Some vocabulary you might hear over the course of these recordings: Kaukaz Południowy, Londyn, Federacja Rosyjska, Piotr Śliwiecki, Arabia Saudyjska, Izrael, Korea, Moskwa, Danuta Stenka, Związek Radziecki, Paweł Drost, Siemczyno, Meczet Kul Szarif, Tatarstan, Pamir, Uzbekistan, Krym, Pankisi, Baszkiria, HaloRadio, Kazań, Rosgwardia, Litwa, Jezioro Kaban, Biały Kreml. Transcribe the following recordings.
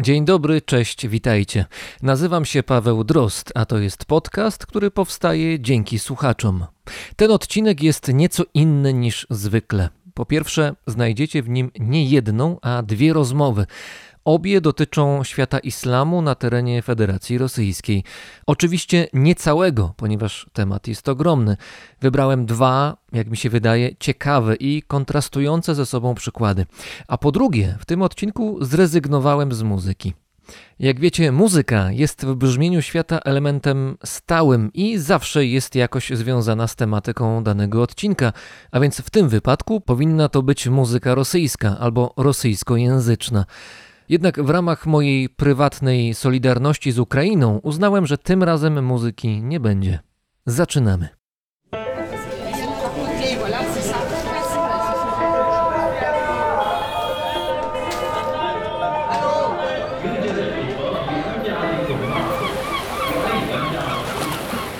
Dzień dobry, cześć, witajcie. Nazywam się Paweł Drost, a to jest podcast, który powstaje dzięki słuchaczom. Ten odcinek jest nieco inny niż zwykle. Po pierwsze, znajdziecie w nim nie jedną, a dwie rozmowy. Obie dotyczą świata islamu na terenie Federacji Rosyjskiej. Oczywiście nie całego, ponieważ temat jest ogromny. Wybrałem dwa, jak mi się wydaje, ciekawe i kontrastujące ze sobą przykłady. A po drugie, w tym odcinku zrezygnowałem z muzyki. Jak wiecie, muzyka jest w brzmieniu świata elementem stałym i zawsze jest jakoś związana z tematyką danego odcinka, a więc w tym wypadku powinna to być muzyka rosyjska albo rosyjskojęzyczna. Jednak w ramach mojej prywatnej solidarności z Ukrainą uznałem, że tym razem muzyki nie będzie. Zaczynamy.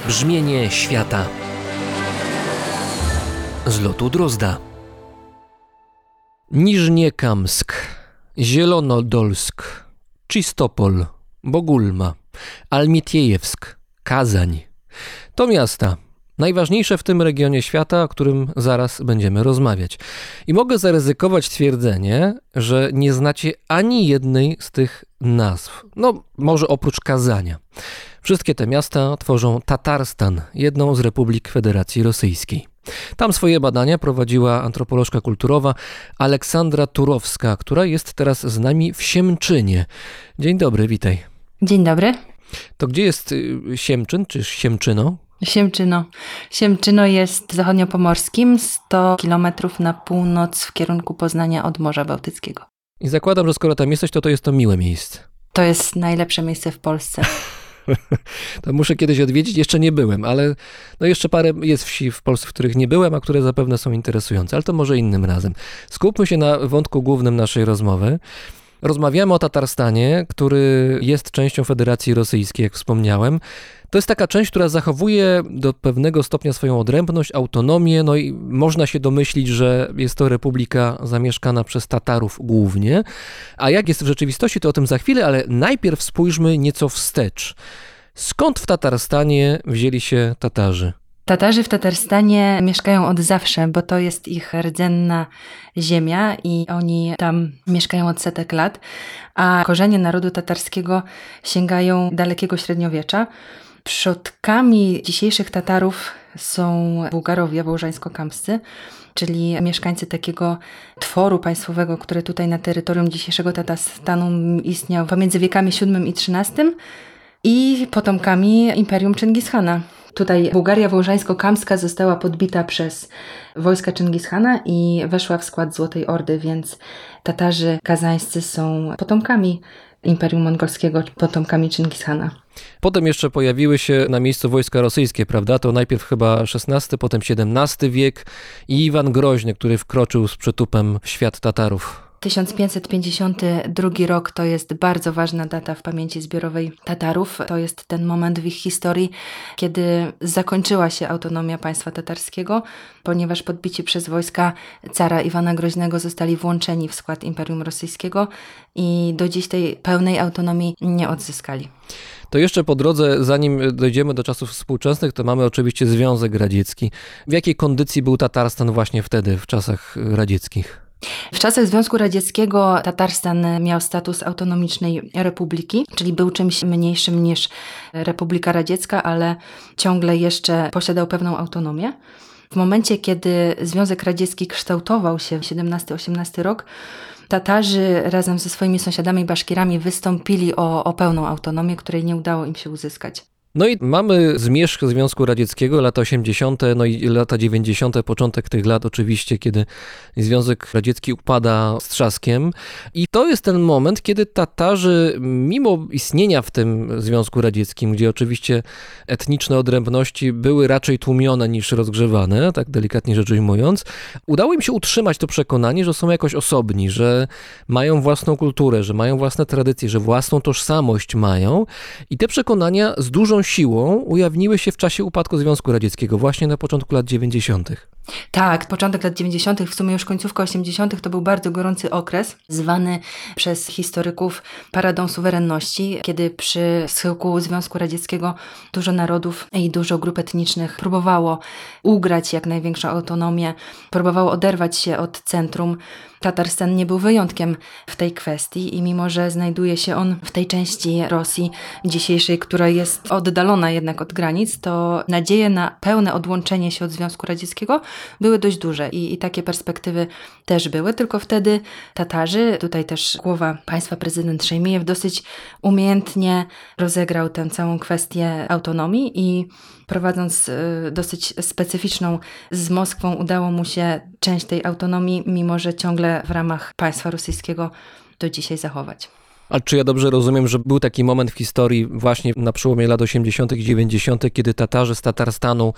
Brzmienie świata z lotu Drozda. Niżniekamsk, Zielonodolsk, Czystopol, Bogulma, Almitiejewsk, Kazań. To miasta najważniejsze w tym regionie świata, o którym zaraz będziemy rozmawiać. I mogę zaryzykować twierdzenie, że nie znacie ani jednej z tych nazw. No, może oprócz Kazania. Wszystkie te miasta tworzą Tatarstan, jedną z republik Federacji Rosyjskiej. Tam swoje badania prowadziła antropolożka kulturowa Aleksandra Turowska, która jest teraz z nami w Siemczynie. Dzień dobry, witaj. Dzień dobry. To gdzie jest Siemczyn, czy Siemczyno? Siemczyno. Siemczyno jest zachodniopomorskim, 100 km na północ w kierunku Poznania od Morza Bałtyckiego. I zakładam, że skoro tam jesteś, to jest to miłe miejsce. To jest najlepsze miejsce w Polsce. To muszę kiedyś odwiedzić, jeszcze nie byłem, ale no jeszcze parę jest wsi w Polsce, w których nie byłem, a które zapewne są interesujące, ale to może innym razem. Skupmy się na wątku głównym naszej rozmowy. Rozmawiamy o Tatarstanie, który jest częścią Federacji Rosyjskiej, jak wspomniałem. To jest taka część, która zachowuje do pewnego stopnia swoją odrębność, autonomię, no i można się domyślić, że jest to republika zamieszkana przez Tatarów głównie. A jak jest w rzeczywistości, to o tym za chwilę, ale najpierw spójrzmy nieco wstecz. Skąd w Tatarstanie wzięli się Tatarzy? Tatarzy w Tatarstanie mieszkają od zawsze, bo to jest ich rdzenna ziemia i oni tam mieszkają od setek lat, a korzenie narodu tatarskiego sięgają dalekiego średniowiecza. Przodkami dzisiejszych Tatarów są Bułgarowie, wołżańsko-kamscy, czyli mieszkańcy takiego tworu państwowego, który tutaj na terytorium dzisiejszego Tatarstanu istniał pomiędzy wiekami VII i XIII i potomkami Imperium Czyngis-chana. Tutaj Bułgaria wołżańsko-kamska została podbita przez wojska Czyngis-chana i weszła w skład Złotej Ordy, więc Tatarzy kazańscy są potomkami Imperium Mongolskiego, potomkami Czyngis-chana. Potem jeszcze pojawiły się na miejscu wojska rosyjskie, prawda? To najpierw chyba XVI, potem XVII wiek i Iwan Groźny, który wkroczył z przytupem w świat Tatarów. 1552 rok to jest bardzo ważna data w pamięci zbiorowej Tatarów. To jest ten moment w ich historii, kiedy zakończyła się autonomia państwa tatarskiego, ponieważ podbici przez wojska cara Iwana Groźnego zostali włączeni w skład Imperium Rosyjskiego i do dziś tej pełnej autonomii nie odzyskali. To jeszcze po drodze, zanim dojdziemy do czasów współczesnych, to mamy oczywiście Związek Radziecki. W jakiej kondycji był Tatarstan właśnie wtedy, w czasach radzieckich? W czasach Związku Radzieckiego Tatarstan miał status autonomicznej republiki, czyli był czymś mniejszym niż Republika Radziecka, ale ciągle jeszcze posiadał pewną autonomię. W momencie, kiedy Związek Radziecki kształtował się, 17-18 rok, Tatarzy razem ze swoimi sąsiadami Baszkirami wystąpili o pełną autonomię, której nie udało im się uzyskać. No i mamy zmierzch Związku Radzieckiego, lata 80., no i lata 90., początek tych lat oczywiście, kiedy Związek Radziecki upada z trzaskiem. I to jest ten moment, kiedy Tatarzy, mimo istnienia w tym Związku Radzieckim, gdzie oczywiście etniczne odrębności były raczej tłumione niż rozgrzewane, tak delikatnie rzecz ujmując, udało im się utrzymać to przekonanie, że są jakoś osobni, że mają własną kulturę, że mają własne tradycje, że własną tożsamość mają. I te przekonania z dużą siłą ujawniły się w czasie upadku Związku Radzieckiego, właśnie na początku lat 90. Tak, początek lat 90., w sumie już końcówka 80. to był bardzo gorący okres, zwany przez historyków paradą suwerenności, kiedy przy schyłku Związku Radzieckiego dużo narodów i dużo grup etnicznych próbowało ugrać jak największą autonomię, próbowało oderwać się od centrum. Tatarstan nie był wyjątkiem w tej kwestii i mimo, że znajduje się on w tej części Rosji dzisiejszej, która jest oddalona jednak od granic, to nadzieje na pełne odłączenie się od Związku Radzieckiego były dość duże i takie perspektywy też były, tylko wtedy Tatarzy, tutaj też głowa państwa prezydent Szejmijew dosyć umiejętnie rozegrał tę całą kwestię autonomii i prowadząc dosyć specyficzną z Moskwą udało mu się część tej autonomii, mimo że ciągle w ramach państwa rosyjskiego do dzisiaj zachować. A czy ja dobrze rozumiem, że był taki moment w historii właśnie na przełomie lat 80. i 90., kiedy Tatarzy z Tatarstanu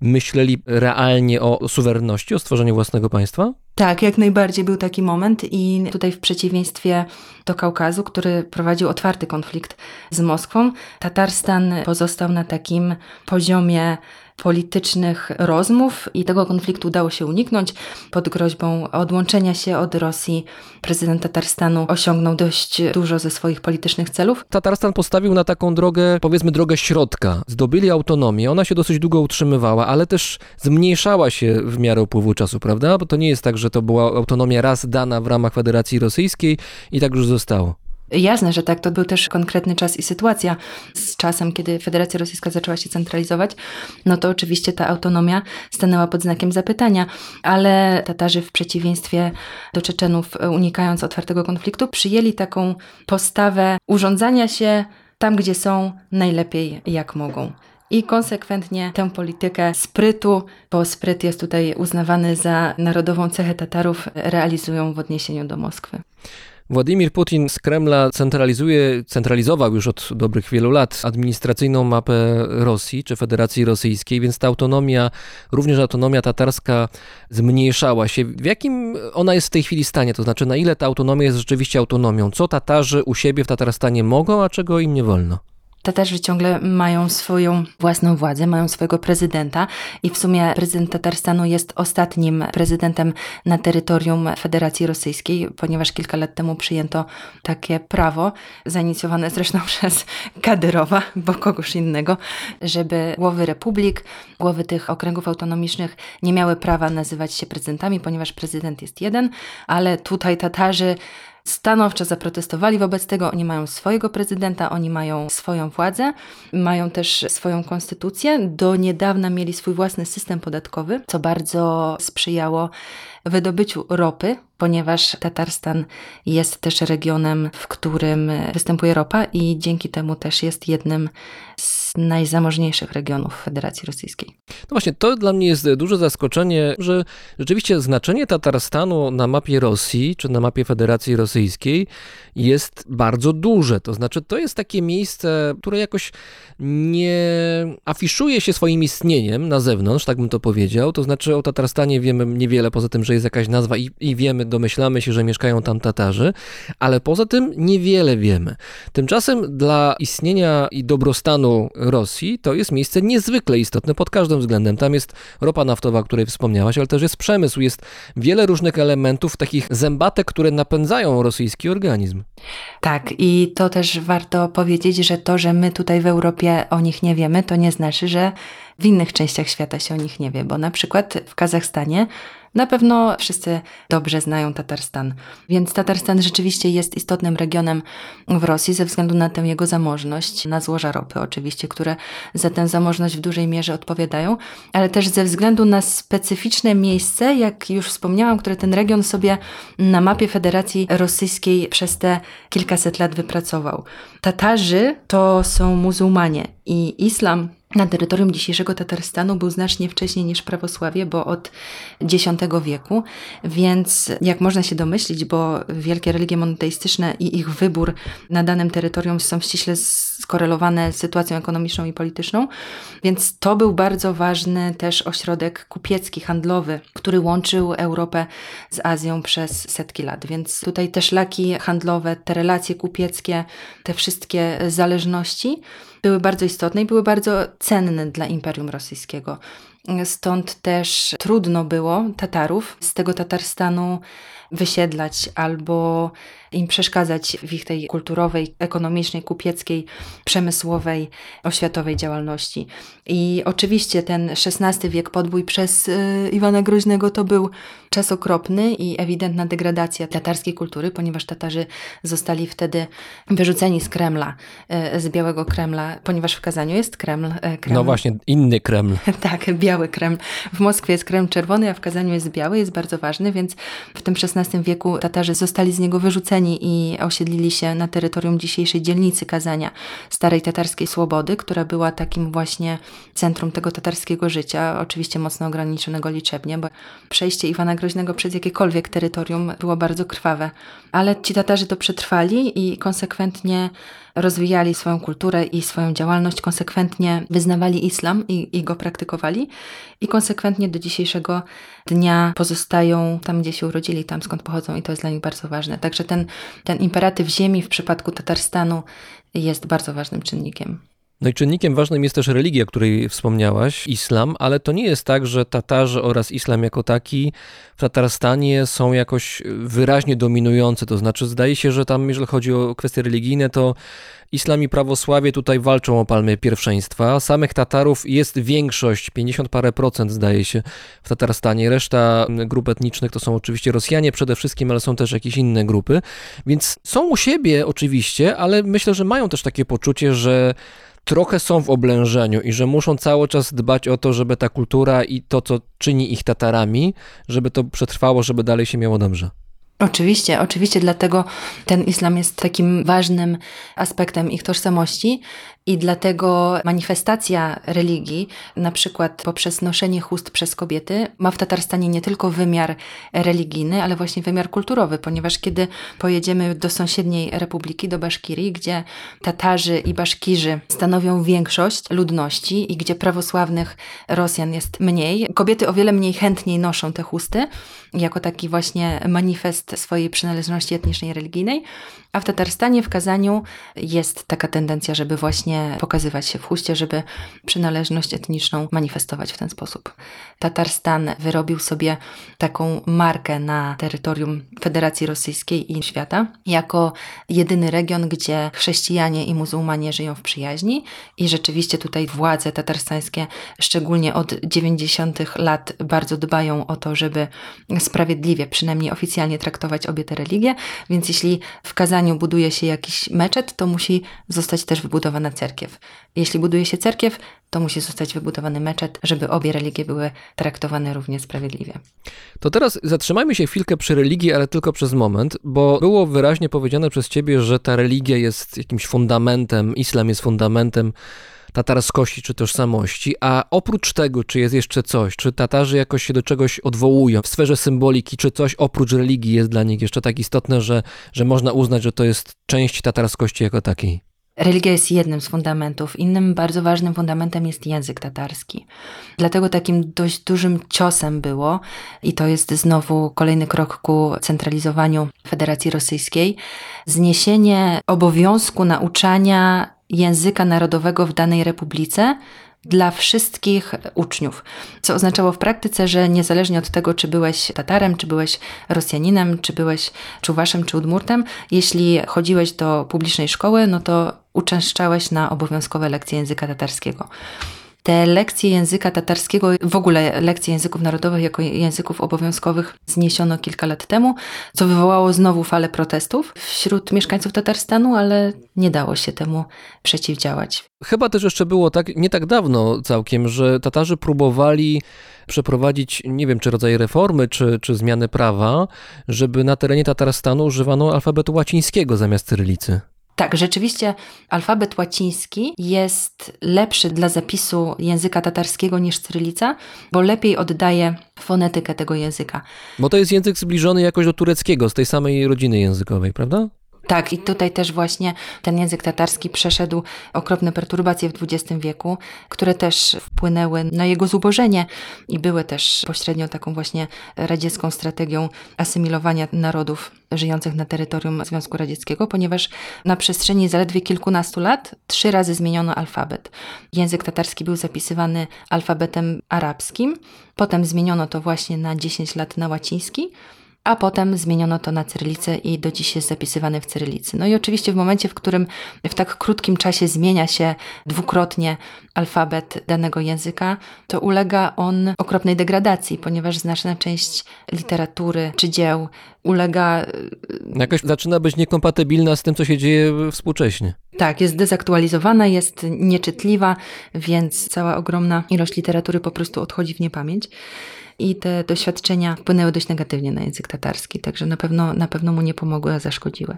myśleli realnie o suwerenności, o stworzeniu własnego państwa? Tak, jak najbardziej był taki moment i tutaj w przeciwieństwie do Kaukazu, który prowadził otwarty konflikt z Moskwą, Tatarstan pozostał na takim poziomie politycznych rozmów i tego konfliktu udało się uniknąć. Pod groźbą odłączenia się od Rosji prezydent Tatarstanu osiągnął dość dużo ze swoich politycznych celów. Tatarstan postawił na taką drogę, powiedzmy drogę środka. Zdobyli autonomię, ona się dosyć długo utrzymywała, ale też zmniejszała się w miarę upływu czasu, prawda? Bo to nie jest tak, że to była autonomia raz dana w ramach Federacji Rosyjskiej i tak już zostało. Jasne, że tak. To był też konkretny czas i sytuacja. Z czasem, kiedy Federacja Rosyjska zaczęła się centralizować, no to oczywiście ta autonomia stanęła pod znakiem zapytania, ale Tatarzy w przeciwieństwie do Czeczenów, unikając otwartego konfliktu, przyjęli taką postawę urządzania się tam, gdzie są, najlepiej jak mogą. I konsekwentnie tę politykę sprytu, bo spryt jest tutaj uznawany za narodową cechę Tatarów, realizują w odniesieniu do Moskwy. Władimir Putin z Kremla centralizował już od dobrych wielu lat administracyjną mapę Rosji czy Federacji Rosyjskiej, więc ta autonomia, również autonomia tatarska zmniejszała się. W jakim ona jest w tej chwili stanie? To znaczy, na ile ta autonomia jest rzeczywiście autonomią? Co Tatarzy u siebie w Tatarstanie mogą, a czego im nie wolno? Tatarzy ciągle mają swoją własną władzę, mają swojego prezydenta i w sumie prezydent Tatarstanu jest ostatnim prezydentem na terytorium Federacji Rosyjskiej, ponieważ kilka lat temu przyjęto takie prawo, zainicjowane zresztą przez Kadyrowa, bo kogoś innego, żeby głowy republik, głowy tych okręgów autonomicznych nie miały prawa nazywać się prezydentami, ponieważ prezydent jest jeden, ale tutaj Tatarzy stanowczo zaprotestowali wobec tego. Oni mają swojego prezydenta, oni mają swoją władzę, mają też swoją konstytucję. Do niedawna mieli swój własny system podatkowy, co bardzo sprzyjało wydobyciu ropy, ponieważ Tatarstan jest też regionem, w którym występuje ropa i dzięki temu też jest jednym z najzamożniejszych regionów Federacji Rosyjskiej. No właśnie, to dla mnie jest duże zaskoczenie, że rzeczywiście znaczenie Tatarstanu na mapie Rosji, czy na mapie Federacji Rosyjskiej jest bardzo duże. To znaczy, to jest takie miejsce, które jakoś nie afiszuje się swoim istnieniem na zewnątrz, tak bym to powiedział. To znaczy, o Tatarstanie wiemy niewiele, poza tym, że jest jakaś nazwa i wiemy, domyślamy się, że mieszkają tam Tatarzy, ale poza tym niewiele wiemy. Tymczasem dla istnienia i dobrostanu Rosji to jest miejsce niezwykle istotne pod każdym względem. Tam jest ropa naftowa, o której wspomniałaś, ale też jest przemysł, jest wiele różnych elementów, takich zębatek, które napędzają rosyjski organizm. Tak, i to też warto powiedzieć, że to, że my tutaj w Europie o nich nie wiemy, to nie znaczy, że w innych częściach świata się o nich nie wie, bo na przykład w Kazachstanie na pewno wszyscy dobrze znają Tatarstan. Więc Tatarstan rzeczywiście jest istotnym regionem w Rosji ze względu na tę jego zamożność, na złoża ropy oczywiście, które za tę zamożność w dużej mierze odpowiadają, ale też ze względu na specyficzne miejsce, jak już wspomniałam, które ten region sobie na mapie Federacji Rosyjskiej przez te kilkaset lat wypracował. Tatarzy to są muzułmanie i islam na terytorium dzisiejszego Tatarstanu był znacznie wcześniej niż prawosławie, bo od X wieku, więc jak można się domyślić, bo wielkie religie monoteistyczne i ich wybór na danym terytorium są ściśle skorelowane z sytuacją ekonomiczną i polityczną, więc to był bardzo ważny też ośrodek kupiecki, handlowy, który łączył Europę z Azją przez setki lat, więc tutaj te szlaki handlowe, te relacje kupieckie, te wszystkie zależności były bardzo istotne i były bardzo cenne dla Imperium Rosyjskiego. Stąd też trudno było Tatarów z tego Tatarstanu wysiedlać albo im przeszkadzać w ich tej kulturowej, ekonomicznej, kupieckiej, przemysłowej, oświatowej działalności. I oczywiście ten XVI wiek, podbój przez Iwana Groźnego to był czas okropny i ewidentna degradacja tatarskiej kultury, ponieważ Tatarzy zostali wtedy wyrzuceni z Kremla, z Białego Kremla, ponieważ w Kazaniu jest Kreml. No właśnie, inny Kreml. Tak, Biały Kreml. W Moskwie jest Kreml czerwony, a w Kazaniu jest biały, jest bardzo ważny, więc w tym XVI wieku Tatarzy zostali z niego wyrzuceni i osiedlili się na terytorium dzisiejszej dzielnicy Kazania, starej tatarskiej Słobody, która była takim właśnie centrum tego tatarskiego życia, oczywiście mocno ograniczonego liczebnie, bo przejście Iwana Groźnego przez jakiekolwiek terytorium było bardzo krwawe. Ale ci Tatarzy to przetrwali i konsekwentnie rozwijali swoją kulturę i swoją działalność, konsekwentnie wyznawali islam i go praktykowali i konsekwentnie do dzisiejszego dnia pozostają tam, gdzie się urodzili, tam skąd pochodzą i to jest dla nich bardzo ważne. Także ten imperatyw ziemi w przypadku Tatarstanu jest bardzo ważnym czynnikiem. No i czynnikiem ważnym jest też religia, o której wspomniałaś, islam, ale to nie jest tak, że Tatarzy oraz islam jako taki w Tatarstanie są jakoś wyraźnie dominujące. To znaczy zdaje się, że tam, jeżeli chodzi o kwestie religijne, to islam i prawosławie tutaj walczą o palmy pierwszeństwa. Samych Tatarów jest większość, 50 parę procent zdaje się w Tatarstanie. Reszta grup etnicznych to są oczywiście Rosjanie przede wszystkim, ale są też jakieś inne grupy. Więc są u siebie oczywiście, ale myślę, że mają też takie poczucie, że trochę są w oblężeniu i że muszą cały czas dbać o to, żeby ta kultura i to, co czyni ich Tatarami, żeby to przetrwało, żeby dalej się miało dobrze. Oczywiście, dlatego ten islam jest takim ważnym aspektem ich tożsamości i dlatego manifestacja religii, na przykład poprzez noszenie chust przez kobiety, ma w Tatarstanie nie tylko wymiar religijny, ale właśnie wymiar kulturowy, ponieważ kiedy pojedziemy do sąsiedniej republiki, do Baszkirii, gdzie Tatarzy i Baszkirzy stanowią większość ludności i gdzie prawosławnych Rosjan jest mniej, kobiety o wiele mniej chętniej noszą te chusty jako taki właśnie manifest swojej przynależności etnicznej i religijnej, a w Tatarstanie, w Kazaniu jest taka tendencja, żeby właśnie pokazywać się w huście, żeby przynależność etniczną manifestować w ten sposób. Tatarstan wyrobił sobie taką markę na terytorium Federacji Rosyjskiej i świata, jako jedyny region, gdzie chrześcijanie i muzułmanie żyją w przyjaźni i rzeczywiście tutaj władze tatarstańskie, szczególnie od 90. lat, bardzo dbają o to, żeby sprawiedliwie, przynajmniej oficjalnie traktować obie te religie, więc jeśli w Kazaniu buduje się jakiś meczet, to musi zostać też wybudowana cerkiew. Jeśli buduje się cerkiew, to musi zostać wybudowany meczet, żeby obie religie były traktowane równie sprawiedliwie. To teraz zatrzymajmy się chwilkę przy religii, ale tylko przez moment, bo było wyraźnie powiedziane przez ciebie, że ta religia jest jakimś fundamentem, islam jest fundamentem tatarskości czy tożsamości, a oprócz tego, czy jest jeszcze coś, czy Tatarzy jakoś się do czegoś odwołują w sferze symboliki, czy coś oprócz religii jest dla nich jeszcze tak istotne, że można uznać, że to jest część tatarskości jako takiej? Religia jest jednym z fundamentów. Innym bardzo ważnym fundamentem jest język tatarski. Dlatego takim dość dużym ciosem było, i to jest znowu kolejny krok ku centralizowaniu Federacji Rosyjskiej, zniesienie obowiązku nauczania języka narodowego w danej republice dla wszystkich uczniów, co oznaczało w praktyce, że niezależnie od tego, czy byłeś Tatarem, czy byłeś Rosjaninem, czy byłeś Czuwaszem, czy Udmurtem, jeśli chodziłeś do publicznej szkoły, no to uczęszczałeś na obowiązkowe lekcje języka tatarskiego. Te lekcje języka tatarskiego, w ogóle lekcje języków narodowych jako języków obowiązkowych zniesiono kilka lat temu, co wywołało znowu falę protestów wśród mieszkańców Tatarstanu, ale nie dało się temu przeciwdziałać. Chyba też jeszcze było tak, nie tak dawno całkiem, że Tatarzy próbowali przeprowadzić, nie wiem, czy rodzaj reformy, czy zmiany prawa, żeby na terenie Tatarstanu używano alfabetu łacińskiego zamiast cyrylicy. Tak, rzeczywiście alfabet łaciński jest lepszy dla zapisu języka tatarskiego niż cyrylica, bo lepiej oddaje fonetykę tego języka. Bo to jest język zbliżony jakoś do tureckiego, z tej samej rodziny językowej, prawda? Tak, i tutaj też właśnie ten język tatarski przeszedł okropne perturbacje w XX wieku, które też wpłynęły na jego zubożenie i były też pośrednio taką właśnie radziecką strategią asymilowania narodów żyjących na terytorium Związku Radzieckiego, ponieważ na przestrzeni zaledwie kilkunastu lat 3 razy zmieniono alfabet. Język tatarski był zapisywany alfabetem arabskim, potem zmieniono to właśnie na 10 lat na łaciński, a potem zmieniono to na cyrylicę i do dziś jest zapisywany w cyrylicy. No i oczywiście w momencie, w którym w tak krótkim czasie zmienia się dwukrotnie alfabet danego języka, to ulega on okropnej degradacji, ponieważ znaczna część literatury czy dzieł ulega... Jakoś zaczyna być niekompatybilna z tym, co się dzieje współcześnie. Tak, jest dezaktualizowana, jest nieczytliwa, więc cała ogromna ilość literatury po prostu odchodzi w niepamięć. I te doświadczenia wpłynęły dość negatywnie na język tatarski, także na pewno mu nie pomogły, a zaszkodziły.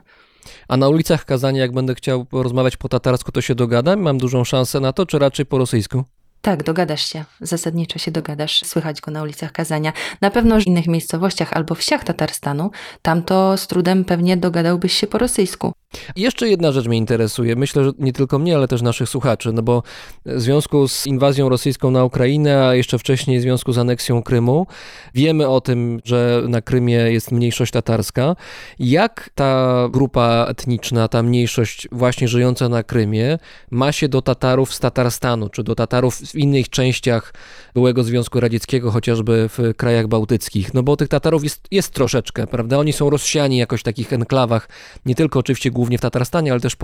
A na ulicach Kazania, jak będę chciał rozmawiać po tatarsku, to się dogadam? Mam dużą szansę na to, czy raczej po rosyjsku? Tak, dogadasz się. Zasadniczo się dogadasz. Słychać go na ulicach Kazania. Na pewno w innych miejscowościach albo wsiach Tatarstanu, tam to z trudem pewnie dogadałbyś się po rosyjsku. Jeszcze jedna rzecz mnie interesuje. Myślę, że nie tylko mnie, ale też naszych słuchaczy, no bo w związku z inwazją rosyjską na Ukrainę, a jeszcze wcześniej w związku z aneksją Krymu, wiemy o tym, że na Krymie jest mniejszość tatarska. Jak ta grupa etniczna, ta mniejszość właśnie żyjąca na Krymie ma się do Tatarów z Tatarstanu, czy do Tatarów w innych częściach byłego Związku Radzieckiego, chociażby w krajach bałtyckich? No bo tych Tatarów jest troszeczkę, prawda? Oni są rozsiani jakoś w takich enklawach, nie tylko oczywiście głównie w Tatarstanie, ale też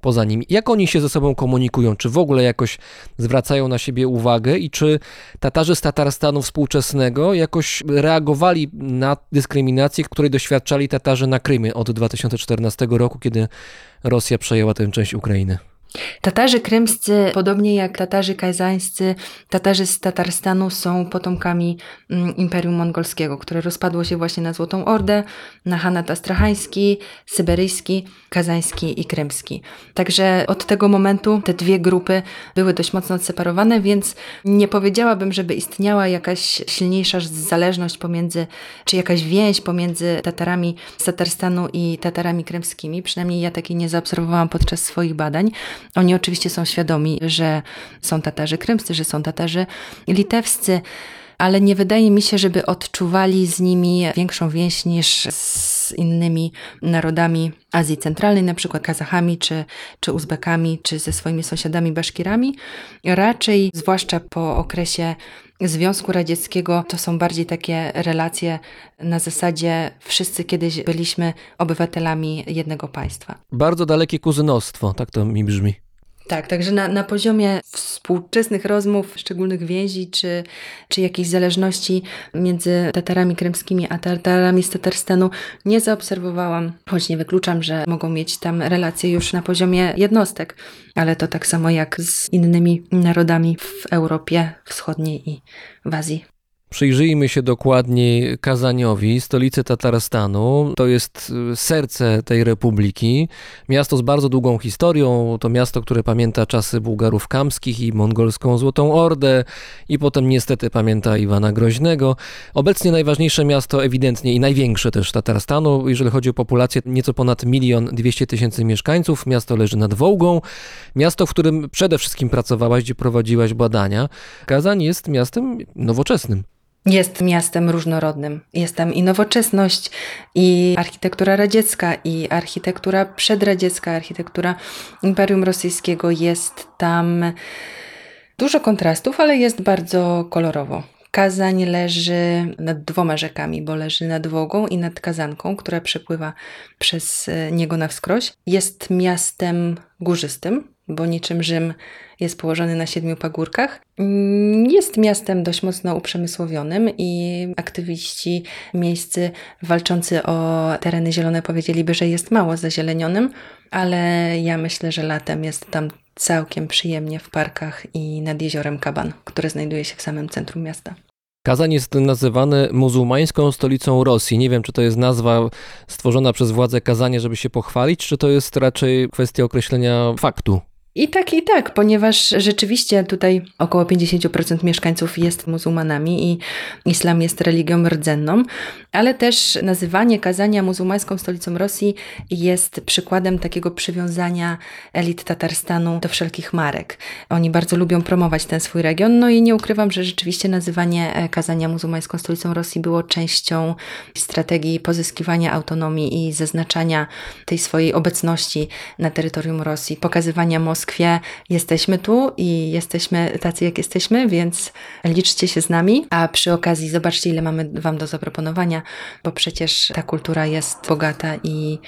poza nim. Jak oni się ze sobą komunikują? Czy w ogóle jakoś zwracają na siebie uwagę i czy Tatarzy z Tatarstanu współczesnego jakoś reagowali na dyskryminację, której doświadczali Tatarzy na Krymie od 2014 roku, kiedy Rosja przejęła tę część Ukrainy? Tatarzy krymscy, podobnie jak Tatarzy kazańscy, Tatarzy z Tatarstanu są potomkami Imperium Mongolskiego, które rozpadło się właśnie na Złotą Ordę, na Hanat Astrachański, Syberyjski, Kazański i Krymski. Także od tego momentu te dwie grupy były dość mocno odseparowane, więc nie powiedziałabym, żeby istniała jakaś silniejsza zależność pomiędzy, czy jakaś więź pomiędzy Tatarami z Tatarstanu i Tatarami krymskimi. Przynajmniej ja takiej nie zaobserwowałam podczas swoich badań. Oni oczywiście są świadomi, że są Tatarzy krymscy, że są Tatarzy litewscy, ale nie wydaje mi się, żeby odczuwali z nimi większą więź niż z innymi narodami Azji Centralnej, na przykład Kazachami, czy Uzbekami, czy ze swoimi sąsiadami Baszkirami. Raczej, zwłaszcza po okresie Związku Radzieckiego, to są bardziej takie relacje na zasadzie wszyscy kiedyś byliśmy obywatelami jednego państwa. Bardzo dalekie kuzynostwo, tak to mi brzmi. Tak, także na poziomie współczesnych rozmów, szczególnych więzi czy jakichś zależności między Tatarami krymskimi a Tatarami z Tatarstanu nie zaobserwowałam, choć nie wykluczam, że mogą mieć tam relacje już na poziomie jednostek, ale to tak samo jak z innymi narodami w Europie Wschodniej i w Azji. Przyjrzyjmy się dokładniej Kazaniowi, stolicy Tatarstanu. To jest serce tej republiki. Miasto z bardzo długą historią. To miasto, które pamięta czasy Bułgarów kamskich i mongolską Złotą Ordę. I potem niestety pamięta Iwana Groźnego. Obecnie najważniejsze miasto ewidentnie i największe też Tatarstanu. Jeżeli chodzi o populację, nieco ponad 1 200 000 mieszkańców. Miasto leży nad Wołgą. Miasto, w którym przede wszystkim pracowałaś, gdzie prowadziłaś badania. Kazań jest miastem nowoczesnym. Jest miastem różnorodnym. Jest tam i nowoczesność, i architektura radziecka, i architektura przedradziecka, architektura Imperium Rosyjskiego. Jest tam dużo kontrastów, ale jest bardzo kolorowo. Kazań leży nad 2 rzekami, bo leży nad Wołgą i nad Kazanką, która przepływa przez niego na wskroś. Jest miastem górzystym, bo niczym Rzym jest położony na 7 pagórkach. Jest miastem dość mocno uprzemysłowionym i aktywiści miejscy walczący o tereny zielone powiedzieliby, że jest mało zazielenionym, ale ja myślę, że latem jest tam całkiem przyjemnie w parkach i nad jeziorem Kaban, które znajduje się w samym centrum miasta. Kazań jest nazywane muzułmańską stolicą Rosji. Nie wiem, czy to jest nazwa stworzona przez władze Kazania, żeby się pochwalić, czy to jest raczej kwestia określenia faktu. I tak, ponieważ rzeczywiście tutaj około 50% mieszkańców jest muzułmanami i islam jest religią rdzenną, ale też nazywanie Kazania muzułmańską stolicą Rosji jest przykładem takiego przywiązania elit Tatarstanu do wszelkich marek. Oni bardzo lubią promować ten swój region, no i nie ukrywam, że rzeczywiście nazywanie Kazania muzułmańską stolicą Rosji było częścią strategii pozyskiwania autonomii i zaznaczania tej swojej obecności na terytorium Rosji, pokazywania Moskwie, jesteśmy tu i jesteśmy tacy jak jesteśmy, więc liczcie się z nami, a przy okazji zobaczcie ile mamy wam do zaproponowania, bo przecież ta kultura jest bogata i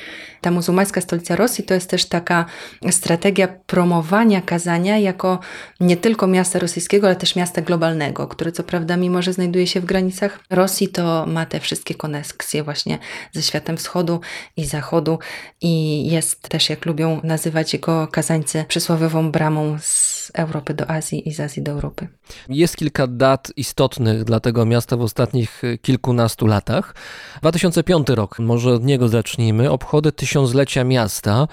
ta muzułmańska stolica Rosji to jest też taka strategia promowania Kazania jako nie tylko miasta rosyjskiego, ale też miasta globalnego, które co prawda mimo, że znajduje się w granicach Rosji, to ma te wszystkie koneksje właśnie ze światem wschodu i zachodu i jest też, jak lubią nazywać go Kazańcy, przysłowiową bramą z Europy do Azji i z Azji do Europy. Jest kilka dat istotnych dla tego miasta w ostatnich kilkunastu latach. 2005 rok, może od niego zacznijmy, obchody 1000-lecia miasta.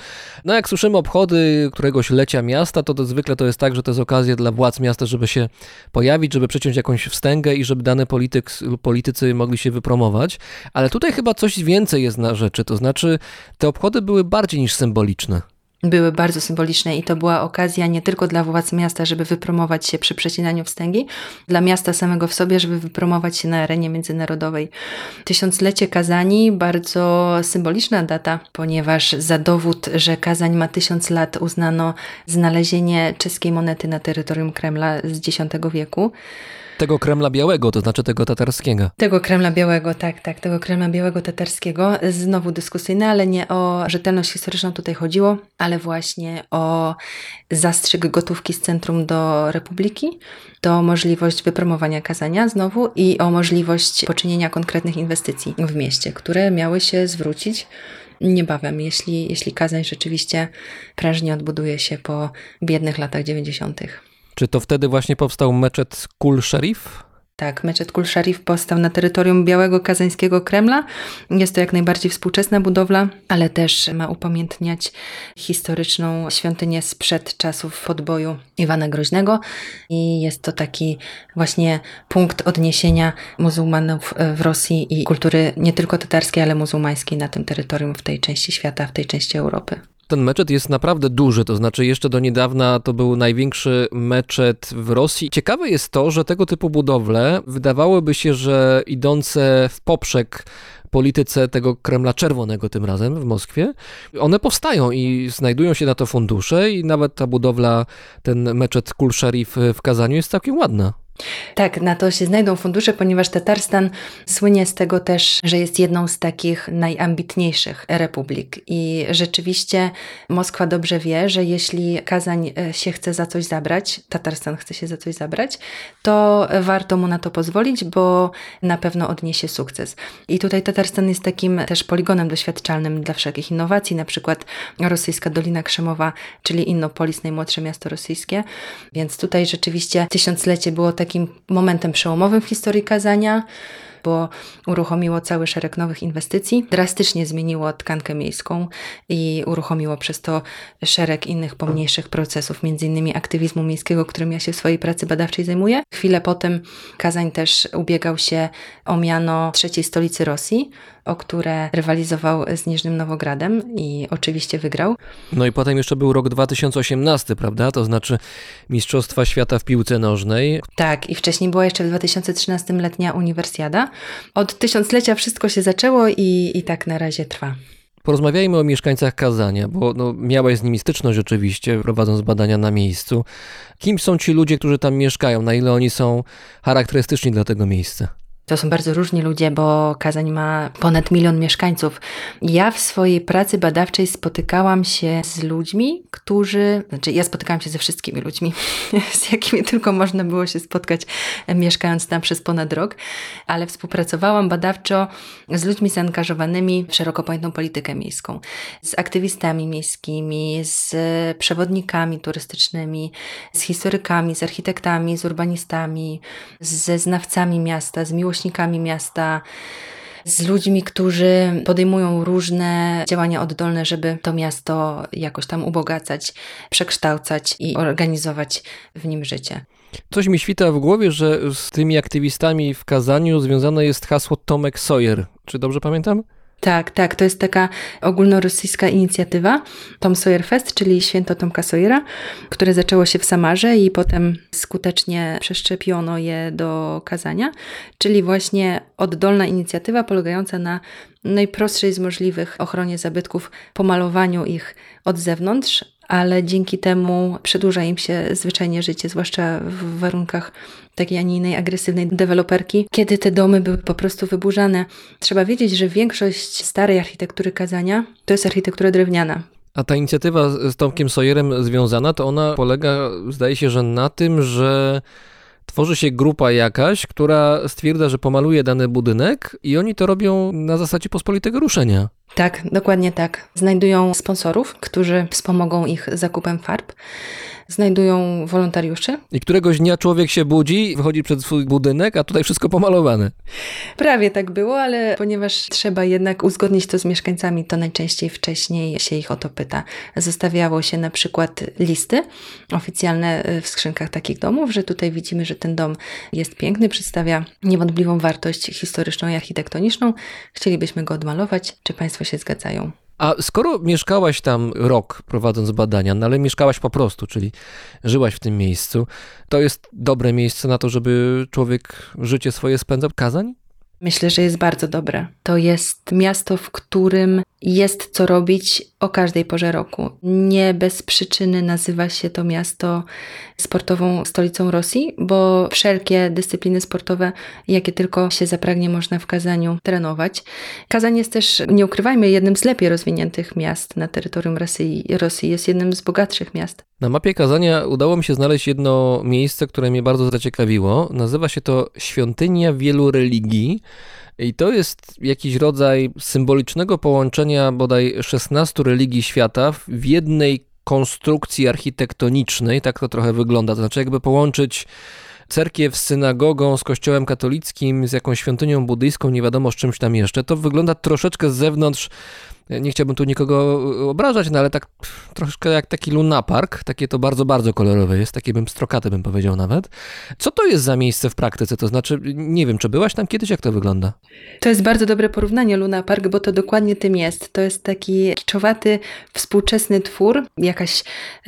No jak słyszymy obchody któregoś lecia miasta, to zwykle to jest tak, że to jest okazja dla władz miasta, żeby się pojawić, żeby przyciąć jakąś wstęgę i żeby dany polityk lub politycy mogli się wypromować. Ale tutaj chyba coś więcej jest na rzeczy, to znaczy te obchody były bardziej niż symboliczne. Były bardzo symboliczne i to była okazja nie tylko dla władz miasta, żeby wypromować się przy przecinaniu wstęgi, dla miasta samego w sobie, żeby wypromować się na arenie międzynarodowej. 1000-lecie Kazani, bardzo symboliczna data, ponieważ za dowód, że Kazań ma 1000 lat, uznano znalezienie czeskiej monety na terytorium Kremla z X wieku. Tego Kremla Białego, to znaczy tego tatarskiego. Tego Kremla Białego, tak, tego Kremla Białego tatarskiego. Znowu dyskusyjne, ale nie o rzetelność historyczną tutaj chodziło, ale właśnie o zastrzyk gotówki z centrum do republiki, to możliwość wypromowania Kazania znowu i o możliwość poczynienia konkretnych inwestycji w mieście, które miały się zwrócić niebawem, jeśli Kazań rzeczywiście prężnie odbuduje się po biednych latach 90. Czy to wtedy właśnie powstał meczet Kul Szarif? Tak, meczet Kul Szarif powstał na terytorium Białego Kazańskiego Kremla. Jest to jak najbardziej współczesna budowla, ale też ma upamiętniać historyczną świątynię sprzed czasów podboju Iwana Groźnego i jest to taki właśnie punkt odniesienia muzułmanów w Rosji i kultury nie tylko tatarskiej, ale muzułmańskiej na tym terytorium, w tej części świata, w tej części Europy. Ten meczet jest naprawdę duży, to znaczy jeszcze do niedawna to był największy meczet w Rosji. Ciekawe jest to, że tego typu budowle wydawałoby się, że idące w poprzek polityce tego Kremla Czerwonego tym razem w Moskwie, one powstają i znajdują się na to fundusze i nawet ta budowla, ten meczet Kul Szarif w Kazaniu jest całkiem ładna. Tak, na to się znajdą fundusze, ponieważ Tatarstan słynie z tego też, że jest jedną z takich najambitniejszych republik i rzeczywiście Moskwa dobrze wie, że jeśli Kazań się chce za coś zabrać, Tatarstan chce się za coś zabrać, to warto mu na to pozwolić, bo na pewno odniesie sukces. I tutaj Tatarstan jest takim też poligonem doświadczalnym dla wszelkich innowacji, na przykład rosyjska Dolina Krzemowa, czyli Innopolis, najmłodsze miasto rosyjskie, więc tutaj rzeczywiście 1000-lecie było takim momentem przełomowym w historii Kazania, bo uruchomiło cały szereg nowych inwestycji, drastycznie zmieniło tkankę miejską i uruchomiło przez to szereg innych pomniejszych procesów, między innymi aktywizmu miejskiego, którym ja się w swojej pracy badawczej zajmuję. Chwilę potem Kazań też ubiegał się o miano trzeciej stolicy Rosji, o które rywalizował z Niżnym Nowogradem i oczywiście wygrał. No i potem jeszcze był rok 2018, prawda? To znaczy Mistrzostwa Świata w piłce nożnej. Tak, i wcześniej była jeszcze w 2013 letnia uniwersjada. Od 1000-lecia wszystko się zaczęło i tak na razie trwa. Porozmawiajmy o mieszkańcach Kazania, bo miałeś z nimi styczność oczywiście, prowadząc badania na miejscu. Kim są ci ludzie, którzy tam mieszkają? Na ile oni są charakterystyczni dla tego miejsca? To są bardzo różni ludzie, bo Kazań ma ponad 1 milion mieszkańców. Ja w swojej pracy badawczej spotykałam się z ludźmi, ja spotykałam się ze wszystkimi ludźmi, z jakimi tylko można było się spotkać, mieszkając tam przez ponad rok, ale współpracowałam badawczo z ludźmi zaangażowanymi w szeroko pojętą politykę miejską, z aktywistami miejskimi, z przewodnikami turystycznymi, z historykami, z architektami, z urbanistami, ze znawcami miasta, z miłośnikami miasta, z ludźmi, którzy podejmują różne działania oddolne, żeby to miasto jakoś tam ubogacać, przekształcać i organizować w nim życie. Coś mi świta w głowie, że z tymi aktywistami w Kazaniu związane jest hasło Tomek Sawyer. Czy dobrze pamiętam? Tak. To jest taka ogólnorosyjska inicjatywa Tom Sawyer Fest, czyli święto Tomka Sawyera, które zaczęło się w Samarze i potem skutecznie przeszczepiono je do Kazania, czyli właśnie oddolna inicjatywa polegająca na najprostszej z możliwych ochronie zabytków, pomalowaniu ich od zewnątrz, ale dzięki temu przedłuża im się zwyczajnie życie, zwłaszcza w warunkach takiej, a nie innej agresywnej deweloperki, kiedy te domy były po prostu wyburzane. Trzeba wiedzieć, że większość starej architektury Kazania to jest architektura drewniana. A ta inicjatywa z Tomkiem Sawyerem związana, to ona polega, zdaje się, że na tym, że tworzy się grupa jakaś, która stwierdza, że pomaluje dany budynek i oni to robią na zasadzie pospolitego ruszenia. Tak, dokładnie tak. Znajdują sponsorów, którzy wspomogą ich zakupem farb. Znajdują wolontariuszy. I któregoś dnia człowiek się budzi, wychodzi przed swój budynek, a tutaj wszystko pomalowane. Prawie tak było, ale ponieważ trzeba jednak uzgodnić to z mieszkańcami, to najczęściej wcześniej się ich o to pyta. Zostawiało się na przykład listy oficjalne w skrzynkach takich domów, że tutaj widzimy, że ten dom jest piękny, przedstawia niewątpliwą wartość historyczną i architektoniczną. Chcielibyśmy go odmalować. Czy Państwo się zgadzają? A skoro mieszkałaś tam rok prowadząc badania, no ale mieszkałaś po prostu, czyli żyłaś w tym miejscu, to jest dobre miejsce na to, żeby człowiek życie swoje spędzał? Kazań? Myślę, że jest bardzo dobre. To jest miasto, w którym jest co robić o każdej porze roku. Nie bez przyczyny nazywa się to miasto sportową stolicą Rosji, bo wszelkie dyscypliny sportowe, jakie tylko się zapragnie, można w Kazaniu trenować. Kazań jest też, nie ukrywajmy, jednym z lepiej rozwiniętych miast na terytorium Rosji. Jest jednym z bogatszych miast. Na mapie Kazania udało mi się znaleźć jedno miejsce, które mnie bardzo zaciekawiło. Nazywa się to Świątynia Wielu Religii. I to jest jakiś rodzaj symbolicznego połączenia bodaj 16 religii świata w jednej konstrukcji architektonicznej. Tak to trochę wygląda. To znaczy jakby połączyć cerkiew z synagogą, z kościołem katolickim, z jakąś świątynią buddyjską, nie wiadomo z czymś tam jeszcze. To wygląda troszeczkę z zewnątrz, nie chciałbym tu nikogo obrażać, no ale tak troszkę jak taki lunapark, takie to bardzo, bardzo kolorowe jest, takie pstrokaty bym powiedział nawet. Co to jest za miejsce w praktyce? To znaczy, nie wiem, czy byłaś tam kiedyś, jak to wygląda? To jest bardzo dobre porównanie lunapark, bo to dokładnie tym jest. To jest taki kiczowaty, współczesny twór, jakaś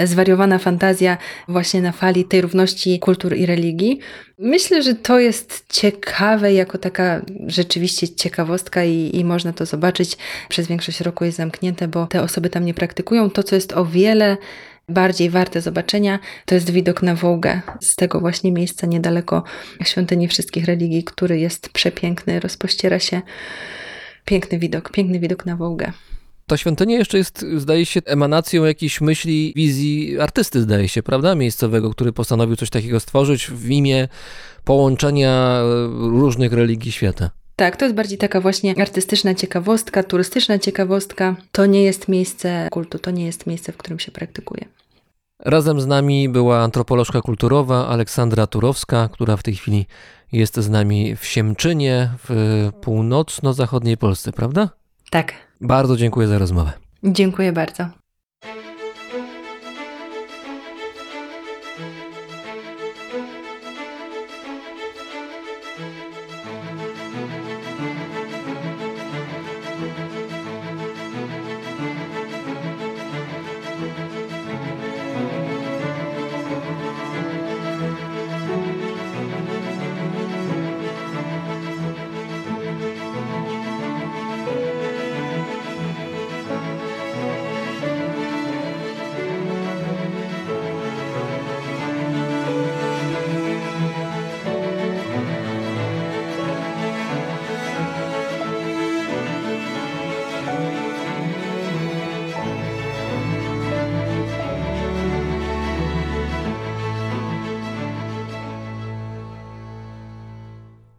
zwariowana fantazja właśnie na fali tej równości kultur i religii. Myślę, że to jest ciekawe jako taka rzeczywiście ciekawostka i można to zobaczyć. Przez większość roku jest zamknięte, bo te osoby tam nie praktykują. To, co jest o wiele bardziej warte zobaczenia, to jest widok na Wołgę z tego właśnie miejsca niedaleko świątyni wszystkich religii, który jest przepiękny, rozpościera się. Piękny widok na Wołgę. Ta świątynia jeszcze jest, zdaje się, emanacją jakiejś myśli, wizji artysty, zdaje się, prawda, miejscowego, który postanowił coś takiego stworzyć w imię połączenia różnych religii świata. Tak, to jest bardziej taka właśnie artystyczna ciekawostka, turystyczna ciekawostka. To nie jest miejsce kultu, to nie jest miejsce, w którym się praktykuje. Razem z nami była antropolożka kulturowa Aleksandra Turowska, która w tej chwili jest z nami w Siemczynie, w północno-zachodniej Polsce, prawda? Tak. Bardzo dziękuję za rozmowę. Dziękuję bardzo.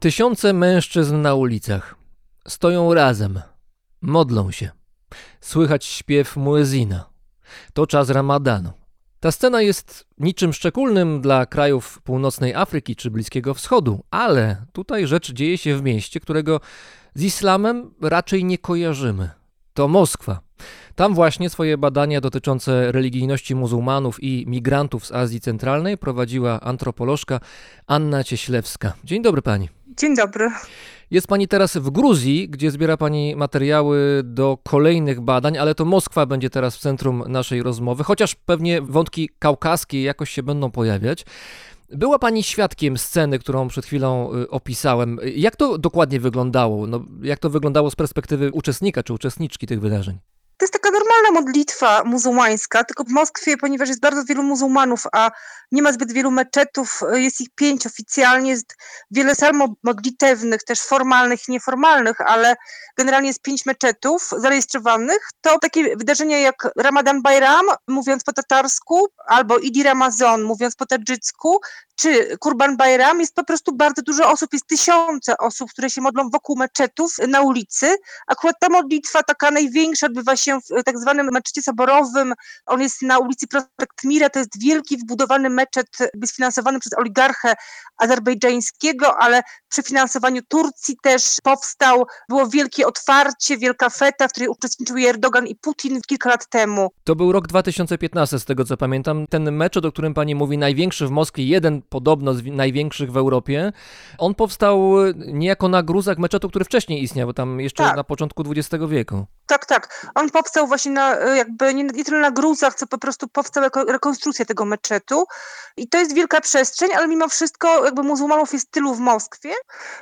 Tysiące mężczyzn na ulicach. Stoją razem. Modlą się. Słychać śpiew muezina. To czas ramadanu. Ta scena jest niczym szczególnym dla krajów północnej Afryki czy Bliskiego Wschodu, ale tutaj rzecz dzieje się w mieście, którego z islamem raczej nie kojarzymy. To Moskwa. Tam właśnie swoje badania dotyczące religijności muzułmanów i migrantów z Azji Centralnej prowadziła antropolożka Anna Cieślewska. Dzień dobry pani. Dzień dobry. Jest pani teraz w Gruzji, gdzie zbiera pani materiały do kolejnych badań, ale to Moskwa będzie teraz w centrum naszej rozmowy, chociaż pewnie wątki kaukaskie jakoś się będą pojawiać. Była pani świadkiem sceny, którą przed chwilą opisałem. Jak to dokładnie wyglądało? No, jak to wyglądało z perspektywy uczestnika czy uczestniczki tych wydarzeń? To jest taka normalna modlitwa muzułmańska, tylko w Moskwie, ponieważ jest bardzo wielu muzułmanów, a nie ma zbyt wielu meczetów, jest ich 5 oficjalnie, jest wiele sal modlitewnych, też formalnych i nieformalnych, ale generalnie jest 5 meczetów zarejestrowanych. To takie wydarzenia jak Ramadan Bayram, mówiąc po tatarsku, albo Idi Ramazan, mówiąc po tadżycku, czy Kurban Bayram, jest po prostu bardzo dużo osób, jest tysiące osób, które się modlą wokół meczetów na ulicy. Akurat ta modlitwa taka największa odbywa się w tak zwanym meczecie soborowym. On jest na ulicy Prospekt Mira, to jest wielki, wbudowany meczet, sfinansowany przez oligarchę azerbejdżańskiego, ale przy finansowaniu Turcji też powstał. Było wielkie otwarcie, wielka feta, w której uczestniczył Erdogan i Putin kilka lat temu. To był rok 2015, z tego co pamiętam. Ten meczet, o którym pani mówi, największy w Moskwie, jeden podobno z największych w Europie, on powstał niejako na gruzach meczetu, który wcześniej istniał, bo tam jeszcze tak. Na początku XX wieku. Tak. On powstał właśnie nie tyle na gruzach, co po prostu powstała rekonstrukcja tego meczetu. I to jest wielka przestrzeń, ale mimo wszystko muzułmanów jest tylu w Moskwie.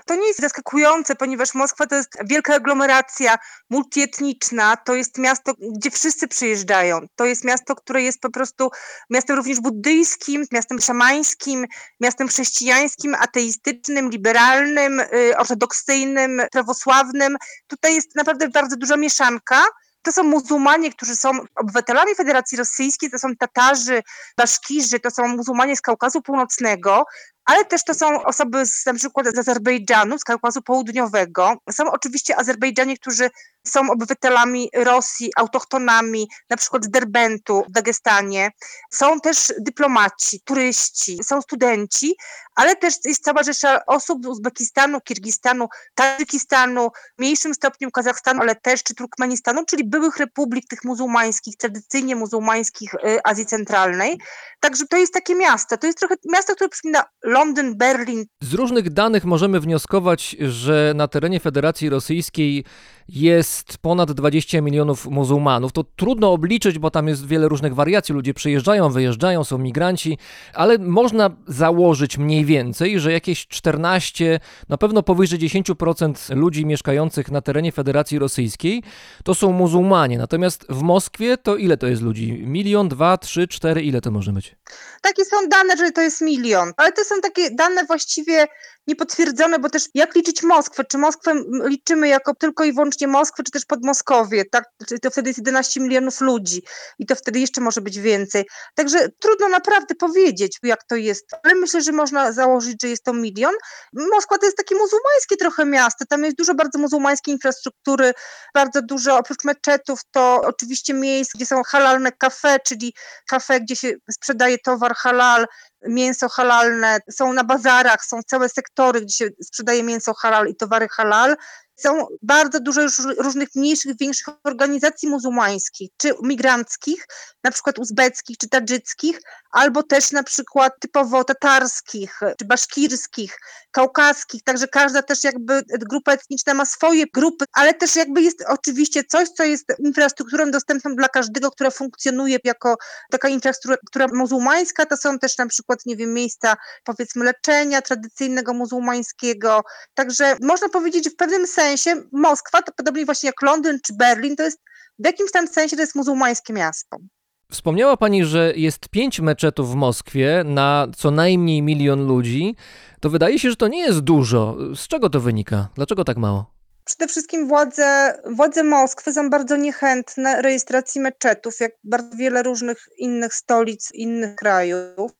To nie jest zaskakujące, ponieważ Moskwa to jest wielka aglomeracja multietniczna. To jest miasto, gdzie wszyscy przyjeżdżają. To jest miasto, które jest po prostu miastem również buddyjskim, miastem szamańskim, miastem chrześcijańskim, ateistycznym, liberalnym, ortodoksyjnym, prawosławnym. Tutaj jest naprawdę bardzo duża mieszanka. To są muzułmanie, którzy są obywatelami Federacji Rosyjskiej, to są Tatarzy, Baszkirzy, to są muzułmanie z Kaukazu Północnego, ale też to są osoby na przykład z Azerbejdżanu, z Kaukazu Południowego. Są oczywiście Azerbejdżanie, którzy są obywatelami Rosji, autochtonami, na przykład z Derbentu w Dagestanie. Są też dyplomaci, turyści, są studenci, ale też jest cała rzesza osób z Uzbekistanu, Kirgistanu, Tadżykistanu, w mniejszym stopniu Kazachstanu, ale też czy Turkmenistanu, czyli byłych republik tych muzułmańskich, tradycyjnie muzułmańskich Azji Centralnej. Także to jest takie miasto, to jest trochę miasto, które przypomina Londyn, Berlin. Z różnych danych możemy wnioskować, że na terenie Federacji Rosyjskiej jest ponad 20 milionów muzułmanów. To trudno obliczyć, bo tam jest wiele różnych wariacji. Ludzie przyjeżdżają, wyjeżdżają, są migranci, ale można założyć mniej więcej, że jakieś 14, na pewno powyżej 10% ludzi mieszkających na terenie Federacji Rosyjskiej to są muzułmanie. Natomiast w Moskwie to ile to jest ludzi? 1, 2, 3, 4, ile to może być? Takie są dane, że to jest 1 milion, ale to są takie dane właściwie niepotwierdzone, bo też jak liczyć Moskwę? Czy Moskwę liczymy jako tylko i wyłącznie Moskwę, czy też Podmoskowie? Tak? To wtedy jest 11 milionów ludzi i to wtedy jeszcze może być więcej. Także trudno naprawdę powiedzieć, jak to jest. Ale myślę, że można założyć, że jest to 1 milion. Moskwa to jest takie muzułmańskie trochę miasto. Tam jest dużo bardzo muzułmańskiej infrastruktury, bardzo dużo, oprócz meczetów, to oczywiście miejsc, gdzie są halalne kafe, czyli kafe, gdzie się sprzedaje towar halal, mięso halalne, są na bazarach, są całe sektory, gdzie się sprzedaje mięso halal i towary halal. Są bardzo dużo już różnych mniejszych, większych organizacji muzułmańskich, czy migranckich, na przykład uzbeckich, czy tadżyckich, albo też na przykład typowo tatarskich, czy baszkirskich, kaukaskich, także każda też grupa etniczna ma swoje grupy, ale też jest oczywiście coś, co jest infrastrukturą dostępną dla każdego, która funkcjonuje jako taka infrastruktura muzułmańska, to są też na przykład, miejsca powiedzmy leczenia tradycyjnego muzułmańskiego, także można powiedzieć, że w pewnym sensie Moskwa, to podobnie właśnie jak Londyn czy Berlin, to jest w jakimś tam sensie to jest muzułmańskie miasto. Wspomniała pani, że jest 5 meczetów w Moskwie na co najmniej 1 milion ludzi. To wydaje się, że to nie jest dużo. Z czego to wynika? Dlaczego tak mało? Przede wszystkim władze Moskwy są bardzo niechętne rejestracji meczetów, jak bardzo wiele różnych innych stolic, innych krajów.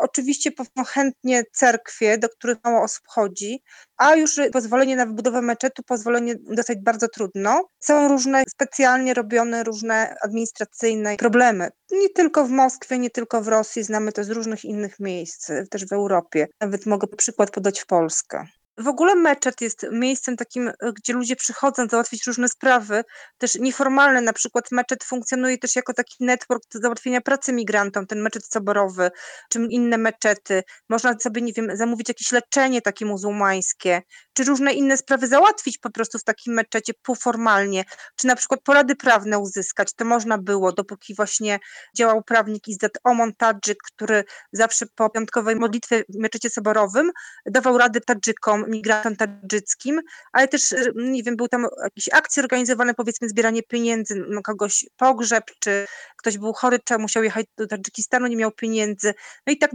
Oczywiście chętnie cerkwie, do których mało osób chodzi, a już pozwolenie na wybudowę meczetu, pozwolenie dostać bardzo trudno. Są różne specjalnie robione, różne administracyjne problemy. Nie tylko w Moskwie, nie tylko w Rosji, znamy to z różnych innych miejsc, też w Europie. Nawet mogę przykład podać w Polskę. W ogóle meczet jest miejscem takim, gdzie ludzie przychodzą załatwić różne sprawy, też nieformalne, na przykład meczet funkcjonuje też jako taki network do załatwienia pracy migrantom, ten meczet soborowy, czy inne meczety. Można sobie, nie wiem, zamówić jakieś leczenie takie muzułmańskie, czy różne inne sprawy załatwić po prostu w takim meczecie półformalnie, czy na przykład porady prawne uzyskać. To można było, dopóki właśnie działał prawnik Izzat Omon Tadżyk, który zawsze po piątkowej modlitwie w meczecie soborowym dawał rady Tadżykom, migrantom tadżyckim, ale też, nie wiem, był tam jakieś akcje organizowane, powiedzmy zbieranie pieniędzy na kogoś pogrzeb, czy ktoś był chory, czy musiał jechać do Tadżykistanu, nie miał pieniędzy, no i tak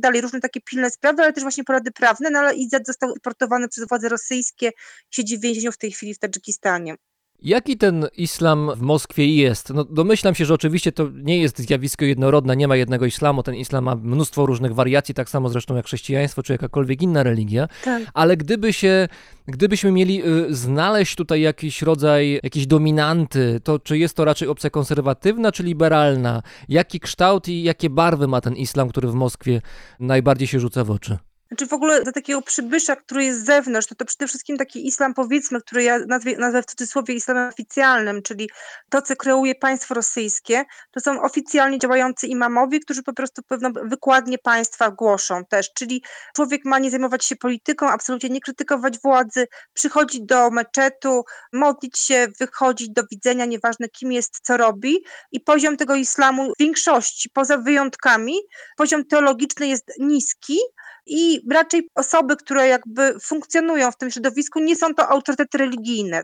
dalej, różne takie pilne sprawy, ale też właśnie porady prawne, no ale Izzat został deportowany przez władze rosyjskie, siedzi w więzieniu w tej chwili w Tadżykistanie. Jaki ten islam w Moskwie jest? No, domyślam się, że oczywiście to nie jest zjawisko jednorodne, nie ma jednego islamu, ten islam ma mnóstwo różnych wariacji, tak samo zresztą jak chrześcijaństwo czy jakakolwiek inna religia, tak. Ale gdybyśmy mieli znaleźć tutaj jakiś rodzaj, jakieś dominanty, to czy jest to raczej opcja konserwatywna czy liberalna? Jaki kształt i jakie barwy ma ten islam, który w Moskwie najbardziej się rzuca w oczy? Znaczy w ogóle za takiego przybysza, który jest z zewnątrz, to przede wszystkim taki islam, powiedzmy, który ja nazwę w cudzysłowie islamem oficjalnym, czyli to, co kreuje państwo rosyjskie, to są oficjalnie działający imamowie, którzy po prostu pewną wykładnię państwa głoszą też, czyli człowiek ma nie zajmować się polityką, absolutnie nie krytykować władzy, przychodzić do meczetu, modlić się, wychodzić, do widzenia, nieważne kim jest, co robi, i poziom tego islamu w większości, poza wyjątkami, poziom teologiczny jest niski i raczej osoby, które jakby funkcjonują w tym środowisku, nie są to autorytety religijne.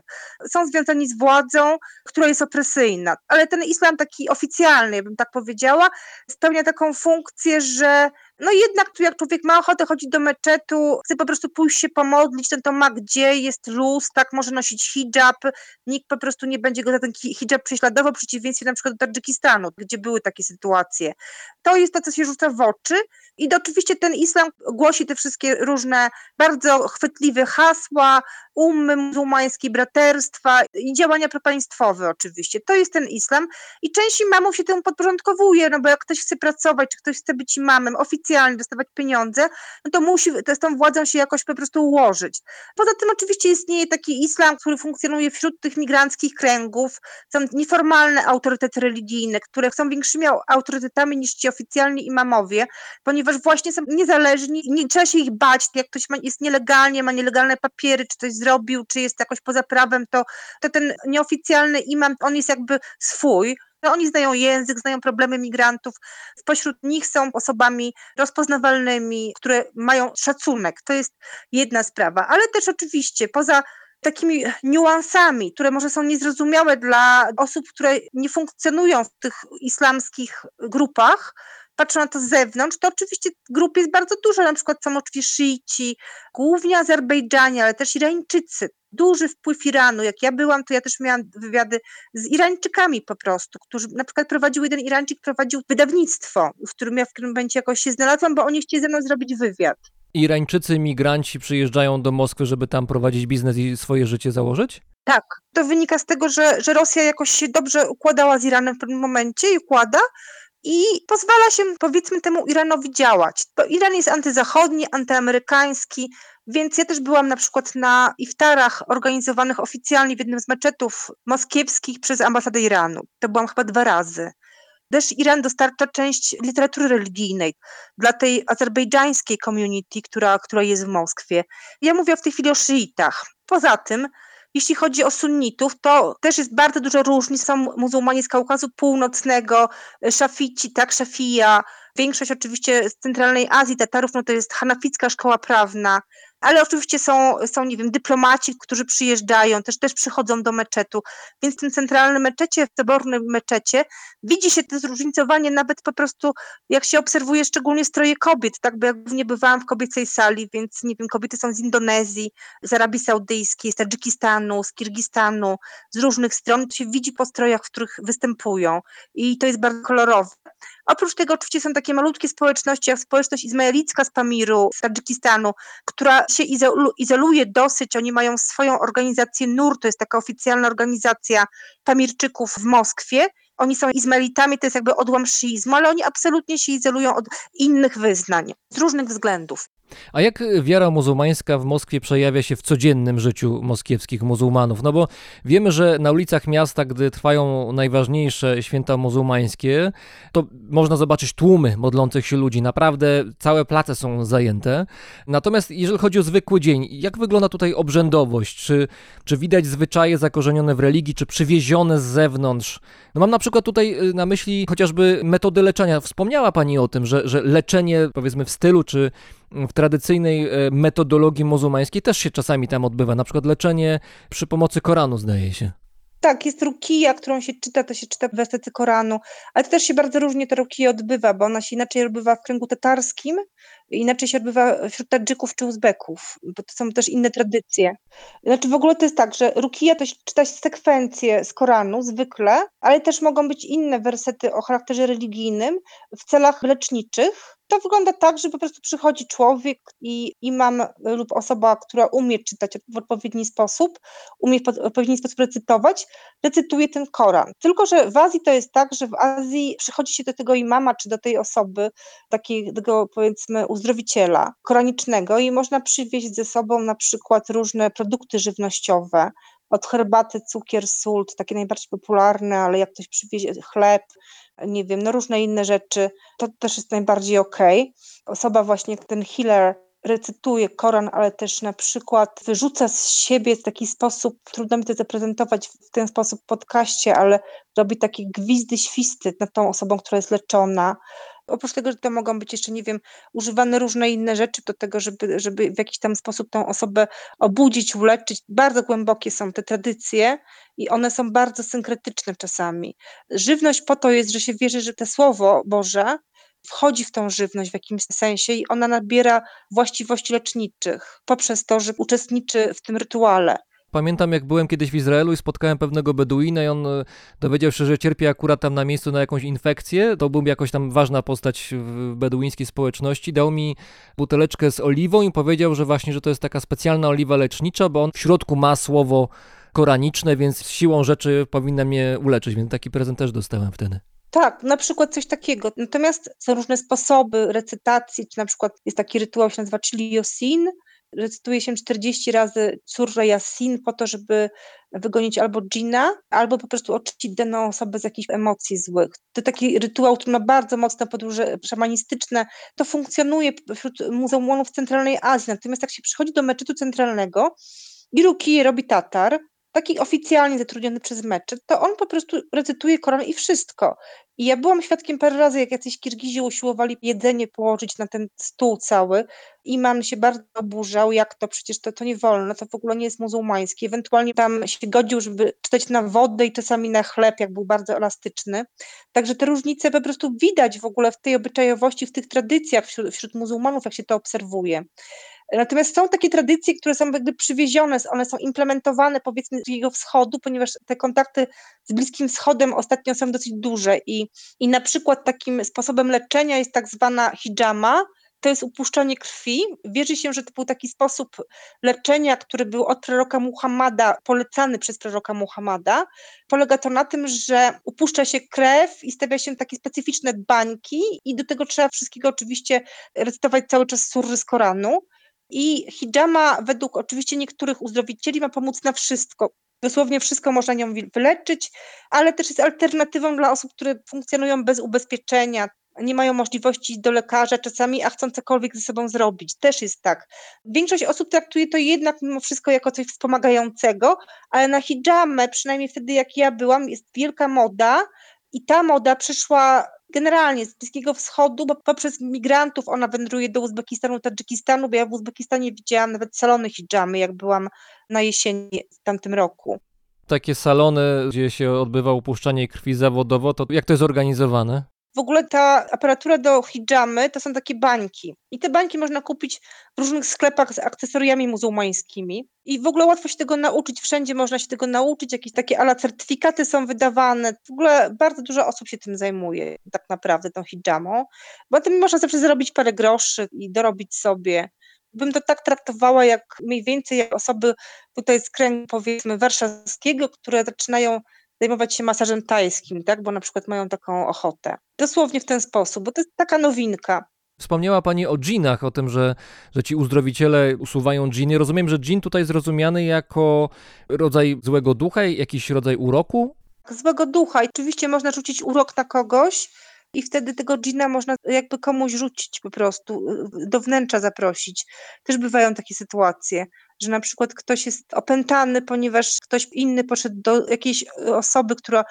Są związani z władzą, która jest opresyjna. Ale ten islam taki oficjalny, ja bym tak powiedziała, spełnia taką funkcję, że no jednak tu jak człowiek ma ochotę chodzić do meczetu, chce po prostu pójść się pomodlić, to ma gdzie, jest luz, tak, może nosić hijab, nikt po prostu nie będzie go za ten hijab prześladował, w przeciwieństwie na przykład do Tadżykistanu, gdzie były takie sytuacje. To jest to, co się rzuca w oczy i oczywiście ten islam głosi te wszystkie różne bardzo chwytliwe hasła, muzułmańskie, braterstwa i działania propaństwowe oczywiście. To jest ten islam i część imamów się temu podporządkowuje, no bo jak ktoś chce pracować, czy ktoś chce być imamem oficjalnie, dostawać pieniądze, no to musi z tą władzą się jakoś po prostu ułożyć. Poza tym oczywiście istnieje taki islam, który funkcjonuje wśród tych migranckich kręgów. Są nieformalne autorytety religijne, które są większymi autorytetami niż ci oficjalni imamowie, ponieważ właśnie są niezależni i nie trzeba się ich bać, jak ktoś jest nielegalnie, ma nielegalne papiery, czy coś zrobił, czy jest jakoś poza prawem, to ten nieoficjalny imam, on jest jakby swój. No, oni znają język, znają problemy migrantów. Spośród nich są osobami rozpoznawalnymi, które mają szacunek. To jest jedna sprawa. Ale też oczywiście poza takimi niuansami, które może są niezrozumiałe dla osób, które nie funkcjonują w tych islamskich grupach, patrzą na to z zewnątrz, to oczywiście grup jest bardzo dużo, na przykład są oczywiście szyici, głównie Azerbejdżanie, ale też Irańczycy. Duży wpływ Iranu. Jak ja byłam, to ja też miałam wywiady z Irańczykami po prostu, którzy na przykład jeden Irańczyk prowadził wydawnictwo, w którym momencie jakoś się znalazłam, bo oni chcieli ze mną zrobić wywiad. Irańczycy, migranci przyjeżdżają do Moskwy, żeby tam prowadzić biznes i swoje życie założyć? Tak, to wynika z tego, że Rosja jakoś się dobrze układała z Iranem w pewnym momencie i układa, i pozwala się, powiedzmy, temu Iranowi działać. Bo Iran jest antyzachodni, antyamerykański, więc ja też byłam na przykład na iftarach organizowanych oficjalnie w jednym z meczetów moskiewskich przez ambasadę Iranu. To byłam chyba 2 razy. Też Iran dostarcza część literatury religijnej dla tej azerbejdżańskiej community, która jest w Moskwie. Ja mówię w tej chwili o szyitach. Poza tym, jeśli chodzi o sunnitów, to też jest bardzo dużo różnic. Są muzułmanie z Kaukazu Północnego, szafici, tak, szafija. Większość oczywiście z centralnej Azji, Tatarów, no to jest hanaficka szkoła prawna. Ale oczywiście są, nie wiem, dyplomaci, którzy przyjeżdżają, też przychodzą do meczetu. Więc w tym centralnym meczecie, w sobornym meczecie widzi się to zróżnicowanie nawet po prostu, jak się obserwuje szczególnie stroje kobiet, tak, bo ja głównie bywałam w kobiecej sali, więc nie wiem, kobiety są z Indonezji, z Arabii Saudyjskiej, z Tadżykistanu, z Kirgistanu, z różnych stron, to się widzi po strojach, w których występują i to jest bardzo kolorowe. Oprócz tego oczywiście są takie malutkie społeczności, jak społeczność izmaelicka z Pamiru, z Tadżykistanu, która się izoluje dosyć, oni mają swoją organizację NUR, to jest taka oficjalna organizacja Pamirczyków w Moskwie. Oni są izmaelitami, to jest jakby odłam szyizmu, ale oni absolutnie się izolują od innych wyznań, z różnych względów. A jak wiara muzułmańska w Moskwie przejawia się w codziennym życiu moskiewskich muzułmanów? No bo wiemy, że na ulicach miasta, gdy trwają najważniejsze święta muzułmańskie, to można zobaczyć tłumy modlących się ludzi. Naprawdę całe place są zajęte. Natomiast jeżeli chodzi o zwykły dzień, jak wygląda tutaj obrzędowość? Czy widać zwyczaje zakorzenione w religii, czy przywiezione z zewnątrz? No mam na przykład tutaj na myśli chociażby metody leczenia. Wspomniała Pani o tym, że leczenie powiedzmy w stylu, czy w tradycyjnej metodologii muzułmańskiej też się czasami tam odbywa, na przykład leczenie przy pomocy Koranu, zdaje się. Tak, jest rukija, którą się czyta, to się czyta w wersecy Koranu, ale to też się bardzo różnie ta rukija odbywa, bo ona się inaczej odbywa w kręgu tatarskim, inaczej się odbywa wśród Tadżyków czy Uzbeków, bo to są też inne tradycje. Znaczy w ogóle to jest tak, że rukija to się czyta sekwencje z Koranu zwykle, ale też mogą być inne wersety o charakterze religijnym w celach leczniczych. To wygląda tak, że po prostu przychodzi człowiek i imam lub osoba, która umie czytać w odpowiedni sposób, umie w odpowiedni sposób recytować, recytuje ten Koran. Tylko że w Azji to jest tak, że w Azji przychodzi się do tego imama czy do tej osoby, takiego powiedzmy uzdrowiciela koranicznego i można przywieźć ze sobą na przykład różne produkty żywnościowe, od herbaty, cukier, sól, to takie najbardziej popularne, ale jak ktoś przywiezie chleb, nie wiem, no różne inne rzeczy, to też jest najbardziej okej. Osoba właśnie, ten healer, recytuje Koran, ale też na przykład wyrzuca z siebie w taki sposób, trudno mi to zaprezentować w ten sposób w podcaście, ale robi takie gwizdy, świsty nad tą osobą, która jest leczona. Oprócz tego, że to mogą być jeszcze, nie wiem, używane różne inne rzeczy do tego, żeby w jakiś tam sposób tą osobę obudzić, uleczyć. Bardzo głębokie są te tradycje i one są bardzo synkretyczne czasami. Żywność po to jest, że się wierzy, że to Słowo Boże wchodzi w tą żywność w jakimś sensie i ona nabiera właściwości leczniczych poprzez to, że uczestniczy w tym rytuale. Pamiętam, jak byłem kiedyś w Izraelu i spotkałem pewnego Beduina i on dowiedział się, że cierpi akurat tam na miejscu na jakąś infekcję. To był jakoś tam ważna postać w beduińskiej społeczności. Dał mi buteleczkę z oliwą i powiedział, że właśnie, że to jest taka specjalna oliwa lecznicza, bo on w środku ma słowo koraniczne, więc siłą rzeczy powinna mnie uleczyć, więc taki prezent też dostałem wtedy. Tak, na przykład coś takiego. Natomiast są różne sposoby recytacji, czy na przykład jest taki rytuał, się nazywa Chiliosin. Recytuje się 40 razy Surra Yasin po to, żeby wygonić albo dżina, albo po prostu oczyścić daną osobę z jakichś emocji złych. To taki rytuał, który ma bardzo mocne podłoże szamanistyczne. To funkcjonuje wśród muzułmanów Centralnej Azji. Natomiast jak się przychodzi do meczetu centralnego i rukiję robi Tatar, taki oficjalnie zatrudniony przez meczet, to on po prostu recytuje Koran i wszystko. I ja byłam świadkiem parę razy, jak jacyś Kirgizi usiłowali jedzenie położyć na ten stół cały. Imam się bardzo oburzał, jak to, przecież to nie wolno, to w ogóle nie jest muzułmańskie. Ewentualnie tam się godził, żeby czytać na wodę i czasami na chleb, jak był bardzo elastyczny. Także te różnice po prostu widać w ogóle w tej obyczajowości, w tych tradycjach wśród muzułmanów, jak się to obserwuje. Natomiast są takie tradycje, które są jakby przywiezione, one są implementowane powiedzmy z Bliskiego Wschodu, ponieważ te kontakty z Bliskim Wschodem ostatnio są dosyć duże i na przykład takim sposobem leczenia jest tak zwana hidżama, to jest upuszczanie krwi. Wierzy się, że to był taki sposób leczenia, który był od proroka Muhammada, polecany przez proroka Muhammada. Polega to na tym, że upuszcza się krew i stawia się takie specyficzne bańki i do tego trzeba wszystkiego oczywiście recytować cały czas surry z Koranu. I hidżama według oczywiście niektórych uzdrowicieli ma pomóc na wszystko. Dosłownie wszystko można nią wyleczyć, ale też jest alternatywą dla osób, które funkcjonują bez ubezpieczenia, nie mają możliwości do lekarza czasami, a chcą cokolwiek ze sobą zrobić. Też jest tak. Większość osób traktuje to jednak mimo wszystko jako coś wspomagającego, ale na hidżamę, przynajmniej wtedy jak ja byłam, jest wielka moda i ta moda przyszła generalnie z Bliskiego Wschodu, bo poprzez migrantów ona wędruje do Uzbekistanu, Tadżykistanu, bo ja w Uzbekistanie widziałam nawet salony hidżamy, jak byłam na jesieni w tamtym roku. Takie salony, gdzie się odbywa upuszczanie krwi zawodowo, to jak to jest organizowane? W ogóle ta aparatura do hidżamy to są takie bańki i te bańki można kupić w różnych sklepach z akcesoriami muzułmańskimi i w ogóle łatwo się tego nauczyć, wszędzie można się tego nauczyć, jakieś takie ala certyfikaty są wydawane, w ogóle bardzo dużo osób się tym zajmuje tak naprawdę tą hidżamą, bo tym można zawsze zarobić parę groszy i dorobić sobie. Bym to tak traktowała jak mniej więcej jak osoby tutaj z kręgu powiedzmy warszawskiego, które zaczynają zajmować się masażem tajskim, tak? Bo na przykład mają taką ochotę. Dosłownie w ten sposób, bo to jest taka nowinka. Wspomniała Pani o dżinach, o tym, że ci uzdrowiciele usuwają dżiny. Rozumiem, że dżin tutaj jest rozumiany jako rodzaj złego ducha, jakiś rodzaj uroku? Złego ducha. Oczywiście można rzucić urok na kogoś i wtedy tego dżina można jakby komuś rzucić po prostu, do wnętrza zaprosić. Też bywają takie sytuacje, że na przykład ktoś jest opętany, ponieważ ktoś inny poszedł do jakiejś osoby, która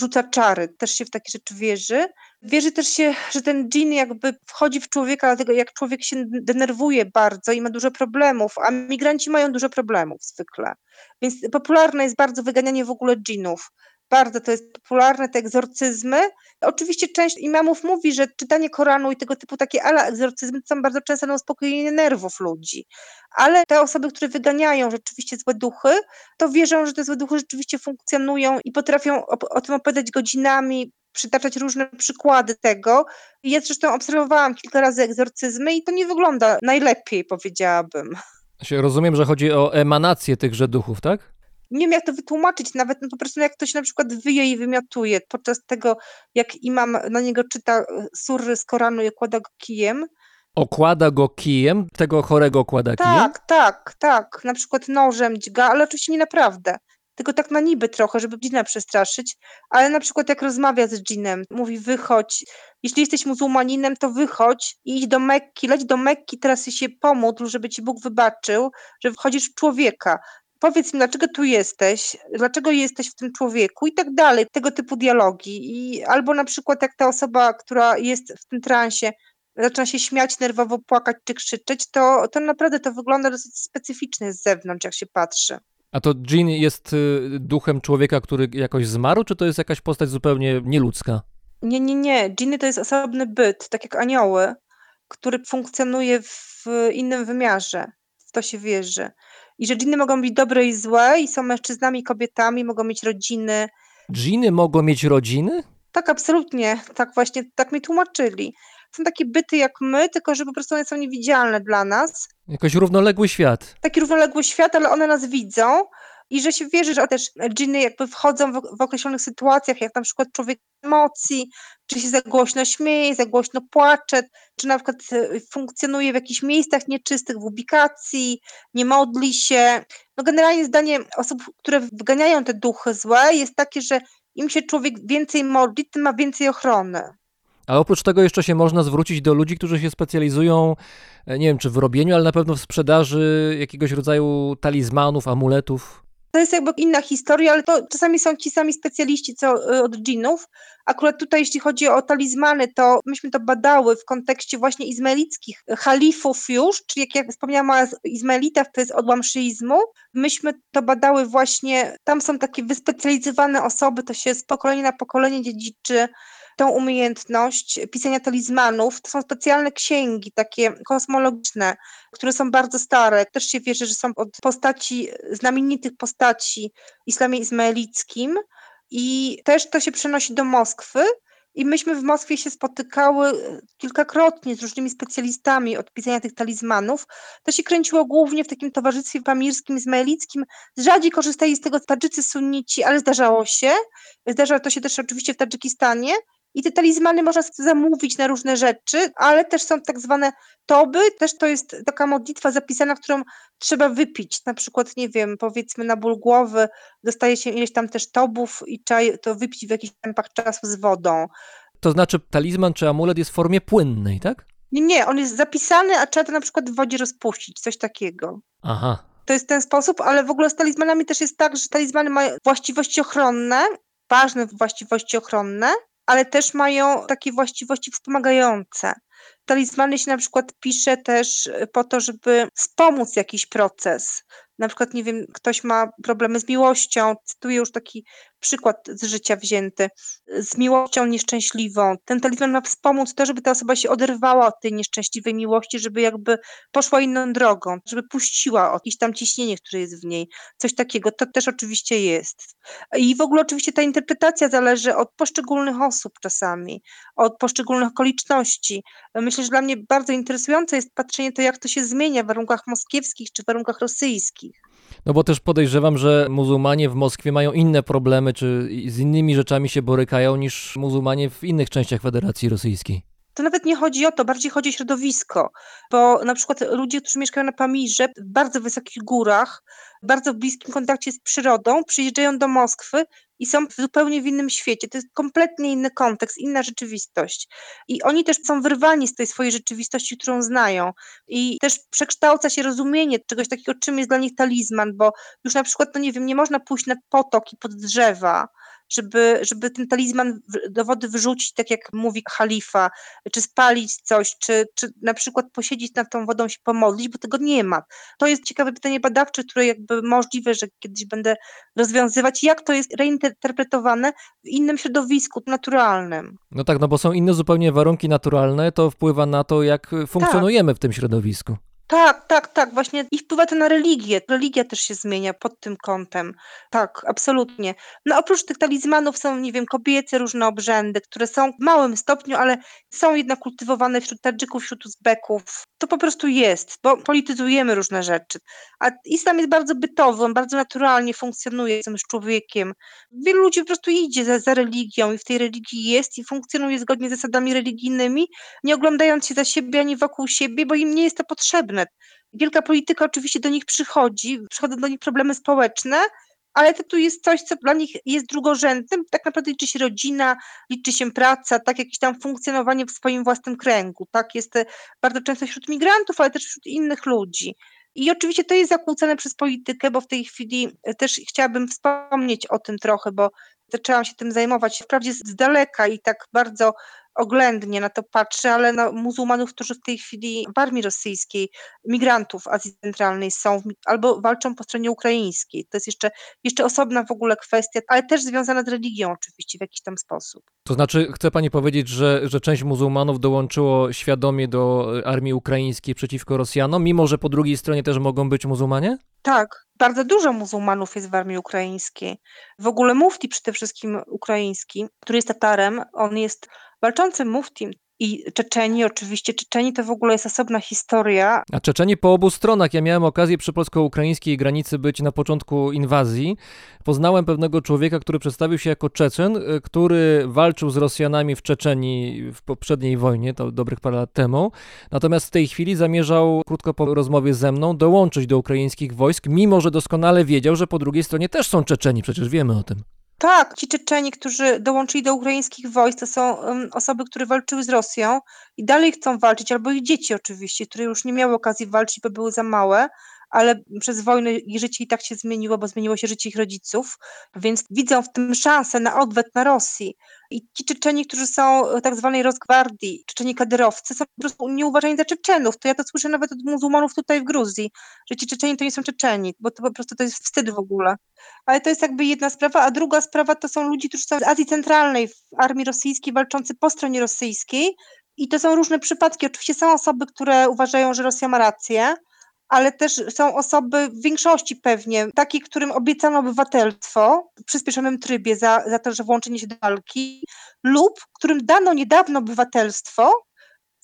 rzuca czary. Też się w takie rzeczy wierzy. Wierzy też się, że ten dżin jakby wchodzi w człowieka, dlatego jak człowiek się denerwuje bardzo i ma dużo problemów, a migranci mają dużo problemów zwykle. Więc popularne jest bardzo wyganianie w ogóle dżinów. Bardzo to jest popularne, te egzorcyzmy. Oczywiście część imamów mówi, że czytanie Koranu i tego typu takie ala egzorcyzmy są bardzo często na uspokojenie nerwów ludzi. Ale te osoby, które wyganiają rzeczywiście złe duchy, to wierzą, że te złe duchy rzeczywiście funkcjonują i potrafią o tym opowiadać godzinami, przytaczać różne przykłady tego. Ja zresztą obserwowałam kilka razy egzorcyzmy i to nie wygląda najlepiej, powiedziałabym. Rozumiem, że chodzi o emanację tychże duchów, tak? Nie wiem, jak to wytłumaczyć, nawet po prostu jak ktoś na przykład wyje i wymiotuje podczas tego, jak imam na niego czyta surry z Koranu i okłada go kijem. Okłada go kijem? Tego chorego okłada kijem? Tak. Na przykład nożem dźga, ale oczywiście nie naprawdę. Tylko tak na niby trochę, żeby dżina przestraszyć. Ale na przykład jak rozmawia z dżinem, mówi wychodź. Jeśli jesteś muzułmaninem, to wychodź i idź do Mekki. Leć do Mekki, teraz się pomódl, żeby ci Bóg wybaczył, że wchodzisz w człowieka. Powiedz mi, dlaczego tu jesteś, dlaczego jesteś w tym człowieku i tak dalej, tego typu dialogi. I albo na przykład jak ta osoba, która jest w tym transie, zaczyna się śmiać, nerwowo płakać czy krzyczeć, to naprawdę to wygląda dosyć specyficznie z zewnątrz, jak się patrzy. A to dżin jest duchem człowieka, który jakoś zmarł, czy to jest jakaś postać zupełnie nieludzka? Nie. Dżiny to jest osobny byt, tak jak anioły, który funkcjonuje w innym wymiarze. W to się wierzy. I że dżiny mogą być dobre i złe i są mężczyznami i kobietami, mogą mieć rodziny. Dżiny mogą mieć rodziny? Tak, absolutnie. Tak właśnie, tak mi tłumaczyli. Są takie byty jak my, tylko że po prostu one są niewidzialne dla nas. Jakoś równoległy świat. Taki równoległy świat, ale one nas widzą i że się wierzy, że też dżiny jakby wchodzą w określonych sytuacjach, jak na przykład człowiek emocji, czy się za głośno śmieje, za głośno płacze, czy na przykład funkcjonuje w jakichś miejscach nieczystych, w ubikacji, nie modli się. No generalnie zdanie osób, które wyganiają te duchy złe jest takie, że im się człowiek więcej modli, tym ma więcej ochrony. A oprócz tego jeszcze się można zwrócić do ludzi, którzy się specjalizują, nie wiem, czy w robieniu, ale na pewno w sprzedaży jakiegoś rodzaju talizmanów, amuletów. To jest jakby inna historia, ale to czasami są ci sami specjaliści, co od dżinów. Akurat tutaj, jeśli chodzi o talizmany, to myśmy to badały w kontekście właśnie izmaelickich chalifów już, czyli jak wspomniałam, Izmaelita to jest odłam szyizmu. Myśmy to badały właśnie, tam są takie wyspecjalizowane osoby, to się z pokolenia na pokolenie dziedziczy tą umiejętność pisania talizmanów. To są specjalne księgi, takie kosmologiczne, które są bardzo stare. Też się wierzy, że są od postaci, znamienitych postaci w islamie izmaelickim i też to się przenosi do Moskwy. I myśmy w Moskwie się spotykały kilkakrotnie z różnymi specjalistami od pisania tych talizmanów. To się kręciło głównie w takim towarzystwie pamirskim, izmaelickim. Rzadziej korzystali z tego Tadżycy, sunnici, ale zdarzało się. Zdarzało to się też oczywiście w Tadżykistanie. I te talizmany można zamówić na różne rzeczy, ale też są tak zwane toby, też to jest taka modlitwa zapisana, którą trzeba wypić. Na przykład, nie wiem, powiedzmy na ból głowy dostaje się ileś tam też tobów i trzeba to wypić w jakichś tempach czasu z wodą. To znaczy talizman czy amulet jest w formie płynnej, tak? Nie, on jest zapisany, a trzeba to na przykład w wodzie rozpuścić, coś takiego. Aha. To jest ten sposób, ale w ogóle z talizmanami też jest tak, że talizmany mają właściwości ochronne, ważne właściwości ochronne, ale też mają takie właściwości wspomagające. Talizmany się na przykład pisze też po to, żeby wspomóc jakiś proces. Na przykład, nie wiem, ktoś ma problemy z miłością, cytuję już taki przykład z życia wzięty, z miłością nieszczęśliwą. Ten talizman ma wspomóc to, żeby ta osoba się oderwała od tej nieszczęśliwej miłości, żeby jakby poszła inną drogą, żeby puściła jakieś tam ciśnienie, które jest w niej. Coś takiego, to też oczywiście jest. I w ogóle oczywiście ta interpretacja zależy od poszczególnych osób czasami, od poszczególnych okoliczności. Myślę, że dla mnie bardzo interesujące jest patrzenie to, jak to się zmienia w warunkach moskiewskich czy w warunkach rosyjskich. No bo też podejrzewam, że muzułmanie w Moskwie mają inne problemy, czy z innymi rzeczami się borykają niż muzułmanie w innych częściach Federacji Rosyjskiej. To nawet nie chodzi o to, bardziej chodzi o środowisko, bo na przykład ludzie, którzy mieszkają na Pamirze, w bardzo wysokich górach, bardzo w bliskim kontakcie z przyrodą, przyjeżdżają do Moskwy i są w zupełnie innym świecie. To jest kompletnie inny kontekst, inna rzeczywistość. I oni też są wyrwani z tej swojej rzeczywistości, którą znają. I też przekształca się rozumienie czegoś takiego, czym jest dla nich talizman, bo już na przykład, no nie wiem, nie można pójść na potok i pod drzewa, żeby ten talizman do wody wyrzucić, tak jak mówi Halifa, czy spalić coś, czy na przykład posiedzieć nad tą wodą, się pomodlić, bo tego nie ma. To jest ciekawe pytanie badawcze, które jakby możliwe, że kiedyś będę rozwiązywać, jak to jest reinterpretowane w innym środowisku naturalnym. No tak, no bo są inne zupełnie warunki naturalne, to wpływa na to, jak funkcjonujemy w tym środowisku. Tak, właśnie i wpływa to na religię. Religia też się zmienia pod tym kątem. Tak, absolutnie. No oprócz tych talizmanów są, nie wiem, kobiece różne obrzędy, które są w małym stopniu, ale są jednak kultywowane wśród Tadżyków, wśród Uzbeków. To po prostu jest, bo polityzujemy różne rzeczy. A islam jest bardzo bytowy, on bardzo naturalnie funkcjonuje z człowiekiem. Wielu ludzi po prostu idzie za religią i w tej religii jest i funkcjonuje zgodnie z zasadami religijnymi, nie oglądając się za siebie ani wokół siebie, bo im nie jest to potrzebne. Wielka polityka oczywiście do nich przychodzi, przychodzą do nich problemy społeczne, ale to tu jest coś, co dla nich jest drugorzędnym. Tak naprawdę liczy się rodzina, liczy się praca, tak jakieś tam funkcjonowanie w swoim własnym kręgu. Tak jest bardzo często wśród migrantów, ale też wśród innych ludzi. I oczywiście to jest zakłócone przez politykę, bo w tej chwili też chciałabym wspomnieć o tym trochę, bo zaczęłam się tym zajmować wprawdzie z daleka i tak bardzo oględnie na to patrzę, ale na muzułmanów, którzy w tej chwili w armii rosyjskiej, migrantów Azji Centralnej są albo walczą po stronie ukraińskiej. To jest jeszcze osobna w ogóle kwestia, ale też związana z religią oczywiście w jakiś tam sposób. To znaczy, chce pani powiedzieć, że część muzułmanów dołączyło świadomie do armii ukraińskiej przeciwko Rosjanom, mimo że po drugiej stronie też mogą być muzułmanie? Tak, bardzo dużo muzułmanów jest w armii ukraińskiej. W ogóle mufti przede wszystkim ukraiński, który jest Tatarem, on jest walczącym muftim. I Czeczeni oczywiście. Czeczeni to w ogóle jest osobna historia. A Czeczeni po obu stronach. Ja miałem okazję przy polsko-ukraińskiej granicy być na początku inwazji. Poznałem pewnego człowieka, który przedstawił się jako Czeczen, który walczył z Rosjanami w Czeczeni w poprzedniej wojnie, to dobrych parę lat temu. Natomiast w tej chwili zamierzał, krótko po rozmowie ze mną, dołączyć do ukraińskich wojsk, mimo że doskonale wiedział, że po drugiej stronie też są Czeczeni. Przecież wiemy o tym. Tak, ci Czeczeni, którzy dołączyli do ukraińskich wojsk, to są osoby, które walczyły z Rosją i dalej chcą walczyć, albo ich dzieci oczywiście, które już nie miały okazji walczyć, bo były za małe, ale przez wojnę ich życie i tak się zmieniło, bo zmieniło się życie ich rodziców, więc widzą w tym szansę na odwet na Rosji. I ci Czeczeni, którzy są tak zwanej Rosgwardii, Czeczeni kaderowcy, są po prostu nieuważani za Czeczenów. To ja to słyszę nawet od muzułmanów tutaj w Gruzji, że ci Czeczeni to nie są Czeczeni, bo to po prostu to jest wstyd w ogóle. Ale to jest jakby jedna sprawa, a druga sprawa to są ludzie, którzy są z Azji Centralnej w armii rosyjskiej, walczący po stronie rosyjskiej i to są różne przypadki. Oczywiście są osoby, które uważają, że Rosja ma rację, ale też są osoby, w większości pewnie, takie, którym obiecano obywatelstwo w przyspieszonym trybie za to, że włączenie się do walki, lub którym dano niedawno obywatelstwo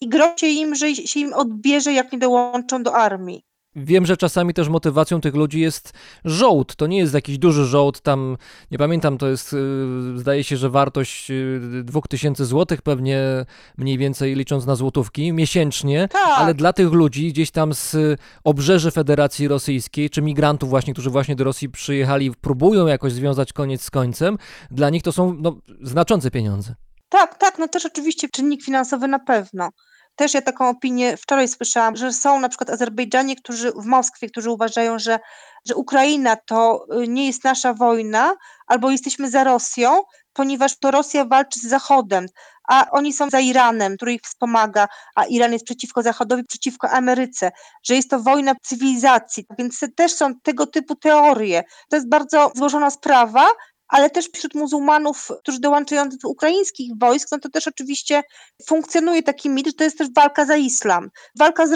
i grozi im, że się im odbierze, jak nie dołączą do armii. Wiem, że czasami też motywacją tych ludzi jest żołd. To nie jest jakiś duży żołd, tam, nie pamiętam, to jest, zdaje się, że wartość 2000 złotych pewnie mniej więcej licząc na złotówki miesięcznie, tak. Ale dla tych ludzi gdzieś tam z obrzeży Federacji Rosyjskiej, czy migrantów właśnie, którzy właśnie do Rosji przyjechali, próbują jakoś związać koniec z końcem, dla nich to są znaczące pieniądze. Tak, no też oczywiście czynnik finansowy na pewno. Też ja taką opinię wczoraj słyszałam, że są na przykład Azerbejdżanie, którzy w Moskwie, którzy uważają, że Ukraina to nie jest nasza wojna, albo jesteśmy za Rosją, ponieważ to Rosja walczy z Zachodem, a oni są za Iranem, który ich wspomaga, a Iran jest przeciwko Zachodowi, przeciwko Ameryce, że jest to wojna cywilizacji, więc też są tego typu teorie. To jest bardzo złożona sprawa, ale też wśród muzułmanów, którzy dołączają do ukraińskich wojsk, no to też oczywiście funkcjonuje taki mit, że to jest też walka za islam. Walka z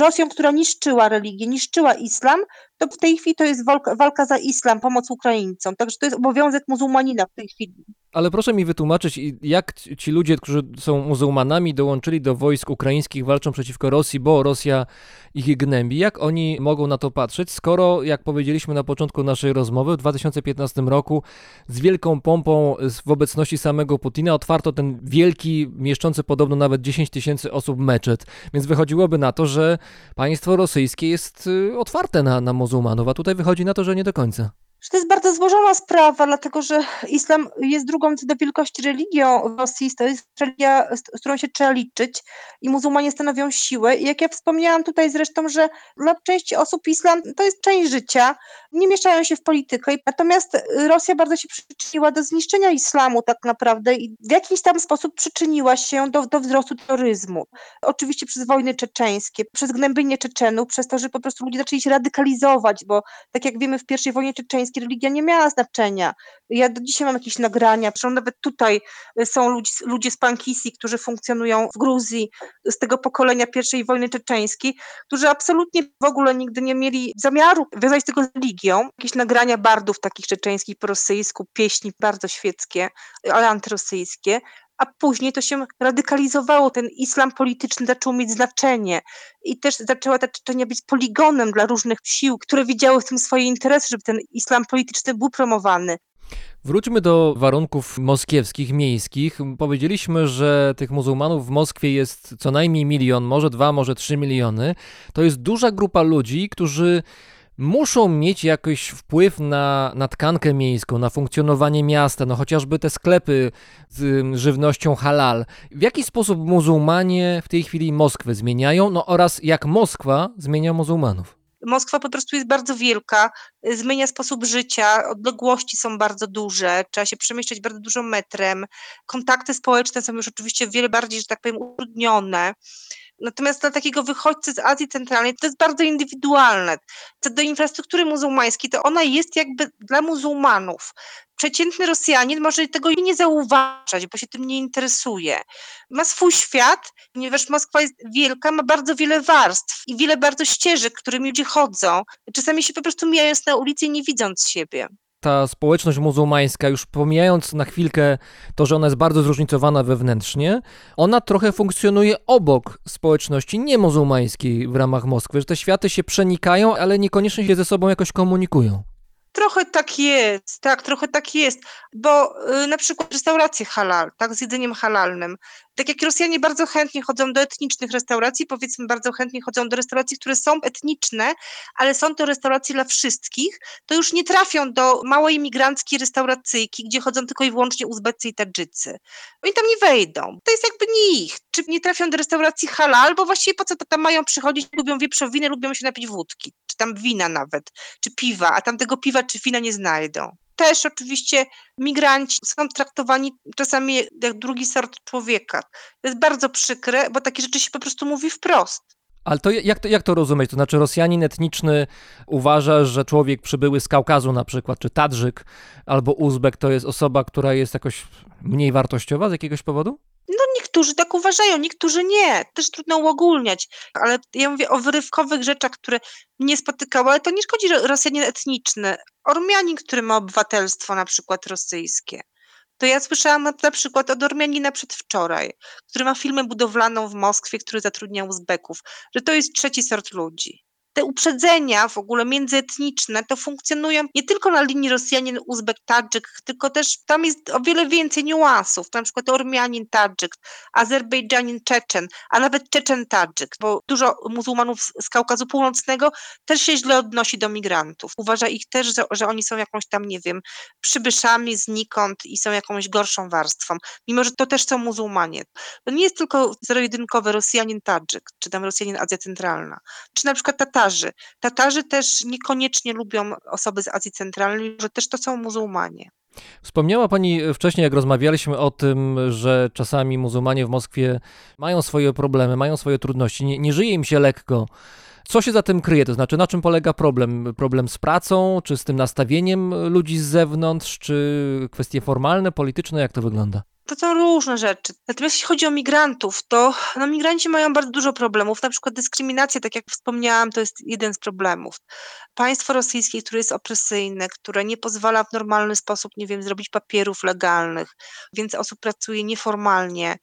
Rosją, która niszczyła religię, niszczyła islam, to w tej chwili to jest walka za islam, pomoc Ukraińcom. Także to jest obowiązek muzułmanina w tej chwili. Ale proszę mi wytłumaczyć, jak ci ludzie, którzy są muzułmanami, dołączyli do wojsk ukraińskich, walczą przeciwko Rosji, bo Rosja ich gnębi. Jak oni mogą na to patrzeć, skoro, jak powiedzieliśmy na początku naszej rozmowy, w 2015 roku z wielką pompą w obecności samego Putina otwarto ten wielki, mieszczący podobno nawet 10 tysięcy osób meczet. Więc wychodziłoby na to, że państwo rosyjskie jest otwarte na muzułmanów, a tutaj wychodzi na to, że nie do końca. To jest bardzo złożona sprawa, dlatego że islam jest drugą co do wielkości religią w Rosji, to jest religia, z którą się trzeba liczyć i muzułmanie stanowią siłę. I jak ja wspomniałam tutaj zresztą, że dla części osób islam to jest część życia, nie mieszają się w politykę. Natomiast Rosja bardzo się przyczyniła do zniszczenia islamu tak naprawdę i w jakiś tam sposób przyczyniła się do wzrostu terroryzmu. Oczywiście przez wojny czeczeńskie, przez gnębienie Czeczenów, przez to, że po prostu ludzie zaczęli się radykalizować, bo tak jak wiemy w pierwszej wojnie czeczeńskiej religia nie miała znaczenia. Ja do dzisiaj mam jakieś nagrania, przecież nawet tutaj są ludzie z Pankisi, którzy funkcjonują w Gruzji z tego pokolenia I wojny czeczeńskiej, którzy absolutnie w ogóle nigdy nie mieli zamiaru wiązać tego z religią. Jakieś nagrania bardów takich czeczeńskich po rosyjsku, pieśni bardzo świeckie, ale antyrosyjskie. A później to się radykalizowało, ten islam polityczny zaczął mieć znaczenie i też zaczęła ta Czeczenia być poligonem dla różnych sił, które widziały w tym swoje interesy, żeby ten islam polityczny był promowany. Wróćmy do warunków moskiewskich, miejskich. Powiedzieliśmy, że tych muzułmanów w Moskwie jest co najmniej 1 milion, może 2, może 3 miliony. To jest duża grupa ludzi, którzy muszą mieć jakiś wpływ na tkankę miejską, na funkcjonowanie miasta, no chociażby te sklepy z żywnością halal. W jaki sposób muzułmanie w tej chwili Moskwę zmieniają, no oraz jak Moskwa zmienia muzułmanów? Moskwa po prostu jest bardzo wielka, zmienia sposób życia, odległości są bardzo duże, trzeba się przemieszczać bardzo dużo metrem, kontakty społeczne są już oczywiście wiele bardziej, że tak powiem, utrudnione. Natomiast dla takiego wychodźcy z Azji Centralnej to jest bardzo indywidualne. Co do infrastruktury muzułmańskiej, to ona jest jakby dla muzułmanów. Przeciętny Rosjanin może tego nie zauważać, bo się tym nie interesuje. Ma swój świat, ponieważ Moskwa jest wielka, ma bardzo wiele warstw i wiele bardzo ścieżek, którymi ludzie chodzą. Czasami się po prostu mijając na ulicy i nie widząc siebie. Ta społeczność muzułmańska, już pomijając na chwilkę to, że ona jest bardzo zróżnicowana wewnętrznie, ona trochę funkcjonuje obok społeczności niemuzułmańskiej w ramach Moskwy, że te światy się przenikają, ale niekoniecznie się ze sobą jakoś komunikują. Trochę tak jest, bo na przykład restauracje halal, tak, z jedzeniem halalnym. Tak jak Rosjanie bardzo chętnie chodzą do etnicznych restauracji, powiedzmy bardzo chętnie chodzą do restauracji, które są etniczne, ale są to restauracje dla wszystkich, to już nie trafią do małej migranckiej restauracyjki, gdzie chodzą tylko i wyłącznie Uzbecy i Tadżycy. Oni tam nie wejdą, to jest jakby nie ich. Czy nie trafią do restauracji halal, bo właściwie po co to tam mają przychodzić, lubią wieprzowinę, lubią się napić wódki, czy tam wina nawet, czy piwa, a tam tego piwa czy wina nie znajdą. Też oczywiście migranci są traktowani czasami jak drugi sort człowieka. To jest bardzo przykre, bo takie rzeczy się po prostu mówi wprost. Ale to jak to rozumieć? To znaczy Rosjanin etniczny uważa, że człowiek przybyły z Kaukazu na przykład, czy Tadżyk albo Uzbek to jest osoba, która jest jakoś mniej wartościowa z jakiegoś powodu? No niektórzy tak uważają, niektórzy nie. Też trudno uogólniać, ale ja mówię o wyrywkowych rzeczach, które mnie spotykały, ale to nie szkodzi Rosjanin etniczny. Ormianin, który ma obywatelstwo na przykład rosyjskie. To ja słyszałam na przykład od Ormianina przedwczoraj, który ma firmę budowlaną w Moskwie, który zatrudnia Uzbeków, że to jest trzeci sort ludzi. Te uprzedzenia w ogóle międzyetniczne to funkcjonują nie tylko na linii Rosjanin, Uzbek, Tadżyk, tylko też tam jest o wiele więcej niuansów, na przykład Ormianin, Tadżyk, Azerbejdżanin, Czeczen, a nawet Czeczen-Tadżyk, bo dużo muzułmanów z Kaukazu Północnego też się źle odnosi do migrantów. Uważa ich też, że oni są jakąś tam, nie wiem, przybyszami znikąd i są jakąś gorszą warstwą, mimo że to też są muzułmanie. To nie jest tylko zero-jedynkowy Rosjanin-Tadżyk, czy tam Rosjanin-Azja Centralna, czy na przykład Tatarzy też niekoniecznie lubią osoby z Azji Centralnej, że też to są muzułmanie. Wspomniała Pani wcześniej, jak rozmawialiśmy o tym, że czasami muzułmanie w Moskwie mają swoje problemy, mają swoje trudności, nie żyje im się lekko. Co się za tym kryje? To znaczy, na czym polega problem? Problem z pracą, czy z tym nastawieniem ludzi z zewnątrz, czy kwestie formalne, polityczne? Jak to wygląda? To są różne rzeczy. Natomiast jeśli chodzi o migrantów, to migranci mają bardzo dużo problemów. Na przykład dyskryminacja, tak jak wspomniałam, to jest jeden z problemów. Państwo rosyjskie, które jest opresyjne, które nie pozwala w normalny sposób, nie wiem, zrobić papierów legalnych, więc osób pracuje nieformalnie,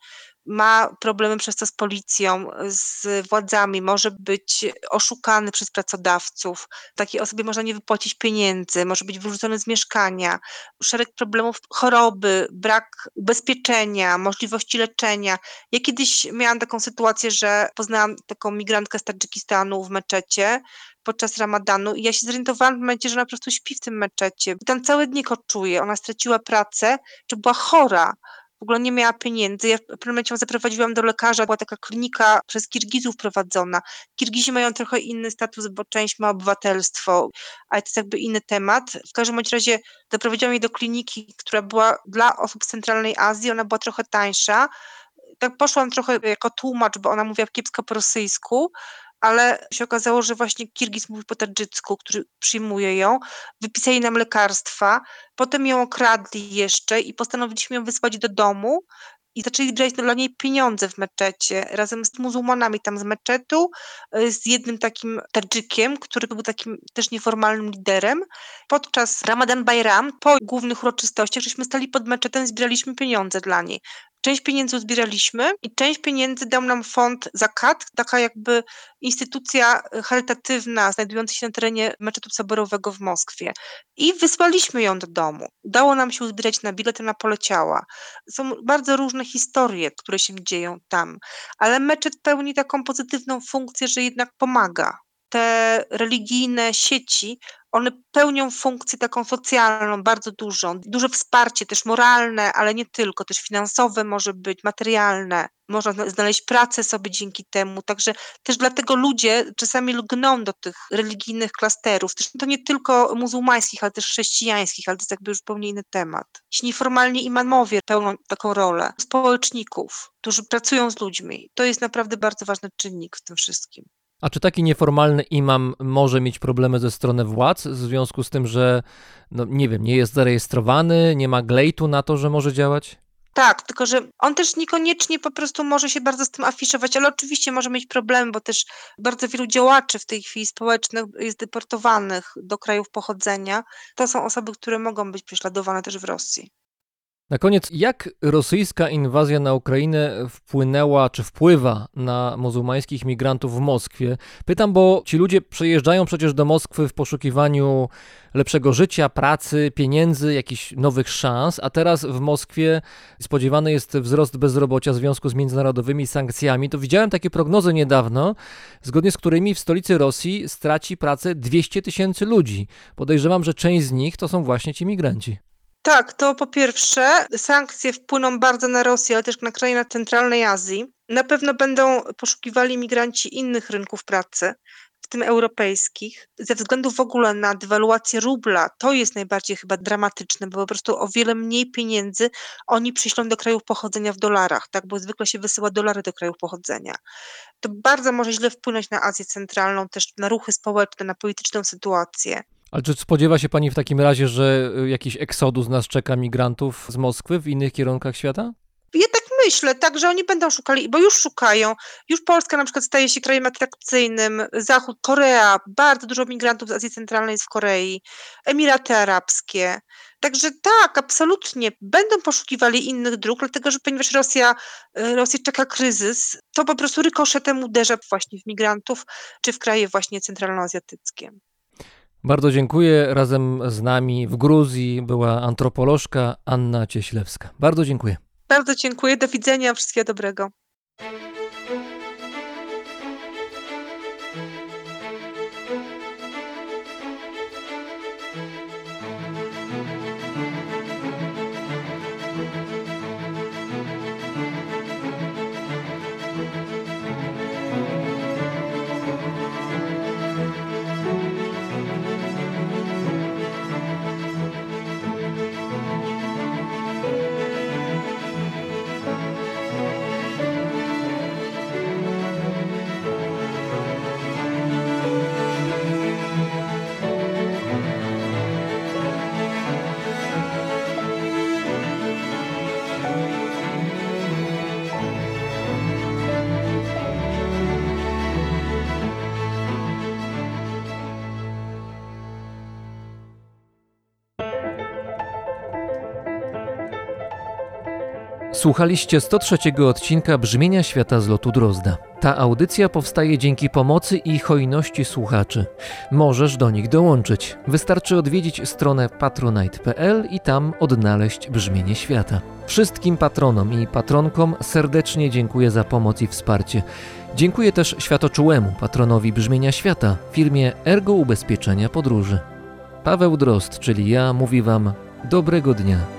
ma problemy przez to z policją, z władzami, może być oszukany przez pracodawców, takiej osobie można nie wypłacić pieniędzy, może być wyrzucony z mieszkania, szereg problemów choroby, brak ubezpieczenia, możliwości leczenia. Ja kiedyś miałam taką sytuację, że poznałam taką migrantkę z Tadżykistanu w meczecie podczas ramadanu i ja się zorientowałam w momencie, że ona po prostu śpi w tym meczecie. I tam całe dnie koczuje, ona straciła pracę, czy była chora. W ogóle nie miała pieniędzy. Ja w pewnym momencie ją zaprowadziłam do lekarza. Była taka klinika przez Kirgizów prowadzona. Kirgizi mają trochę inny status, bo część ma obywatelstwo, ale to jest jakby inny temat. W każdym bądź razie doprowadziłam jej do kliniki, która była dla osób z Centralnej Azji. Ona była trochę tańsza. Tak poszłam trochę jako tłumacz, bo ona mówiła kiepsko po rosyjsku, ale się okazało, że właśnie Kirgiz mówi po tadżycku, który przyjmuje ją. Wypisali nam lekarstwa, potem ją okradli jeszcze i postanowiliśmy ją wysłać do domu i zaczęli brać dla niej pieniądze w meczecie, razem z muzułmanami tam z meczetu, z jednym takim Tadżykiem, który był takim też nieformalnym liderem. Podczas Ramadan Bajram, po głównych uroczystościach, żeśmy stali pod meczetem, zbieraliśmy pieniądze dla niej. Część pieniędzy uzbieraliśmy i część pieniędzy dał nam fond Zakat, taka jakby instytucja charytatywna znajdująca się na terenie meczetu soborowego w Moskwie. I wysłaliśmy ją do domu. Udało nam się uzbierać na bilet, ona poleciała. Są bardzo różne historie, które się dzieją tam, ale meczet pełni taką pozytywną funkcję, że jednak pomaga. Te religijne sieci, one pełnią funkcję taką socjalną, bardzo dużą. Duże wsparcie też moralne, ale nie tylko, też finansowe może być, materialne. Można znaleźć pracę sobie dzięki temu. Także też dlatego ludzie czasami lgną do tych religijnych klasterów. Też to nie tylko muzułmańskich, ale też chrześcijańskich, ale to jest jakby już zupełnie inny temat. Jeśli nieformalnie imamowie pełnią taką rolę, społeczników, którzy pracują z ludźmi. To jest naprawdę bardzo ważny czynnik w tym wszystkim. A czy taki nieformalny imam może mieć problemy ze strony władz w związku z tym, że nie wiem, nie jest zarejestrowany, nie ma glejtu na to, że może działać? Tak, tylko że on też niekoniecznie po prostu może się bardzo z tym afiszować, ale oczywiście może mieć problemy, bo też bardzo wielu działaczy w tej chwili społecznych jest deportowanych do krajów pochodzenia. To są osoby, które mogą być prześladowane też w Rosji. Na koniec, jak rosyjska inwazja na Ukrainę wpłynęła, czy wpływa na muzułmańskich migrantów w Moskwie? Pytam, bo ci ludzie przyjeżdżają przecież do Moskwy w poszukiwaniu lepszego życia, pracy, pieniędzy, jakichś nowych szans, a teraz w Moskwie spodziewany jest wzrost bezrobocia w związku z międzynarodowymi sankcjami. To widziałem takie prognozy niedawno, zgodnie z którymi w stolicy Rosji straci pracę 200 tysięcy ludzi. Podejrzewam, że część z nich to są właśnie ci migranci. Tak, to po pierwsze sankcje wpłyną bardzo na Rosję, ale też na kraje Centralnej Azji. Na pewno będą poszukiwali migranci innych rynków pracy, w tym europejskich. Ze względu w ogóle na dewaluację rubla, to jest najbardziej chyba dramatyczne, bo po prostu o wiele mniej pieniędzy oni przyślą do krajów pochodzenia w dolarach, tak? Bo zwykle się wysyła dolary do krajów pochodzenia. To bardzo może źle wpłynąć na Azję Centralną, też na ruchy społeczne, na polityczną sytuację. Ale czy spodziewa się pani w takim razie, że jakiś eksodus nas czeka migrantów z Moskwy w innych kierunkach świata? Ja tak myślę, tak, że oni będą szukali, bo już szukają. Już Polska na przykład staje się krajem atrakcyjnym, Zachód, Korea, bardzo dużo migrantów z Azji Centralnej jest w Korei, Emiraty Arabskie. Także tak, absolutnie, będą poszukiwali innych dróg, dlatego że ponieważ Rosję czeka kryzys, to po prostu rykoszetem uderza właśnie w migrantów, czy w kraje właśnie centralnoazjatyckie. Bardzo dziękuję. Razem z nami w Gruzji była antropolożka Anna Cieślewska. Bardzo dziękuję. Bardzo dziękuję. Do widzenia. Wszystkiego dobrego. Słuchaliście 103. odcinka Brzmienia Świata z lotu Drozda. Ta audycja powstaje dzięki pomocy i hojności słuchaczy. Możesz do nich dołączyć. Wystarczy odwiedzić stronę patronite.pl i tam odnaleźć Brzmienie Świata. Wszystkim patronom i patronkom serdecznie dziękuję za pomoc i wsparcie. Dziękuję też światoczułemu patronowi Brzmienia Świata, firmie Ergo Ubezpieczenia Podróży. Paweł Drost, czyli ja, mówi Wam dobrego dnia.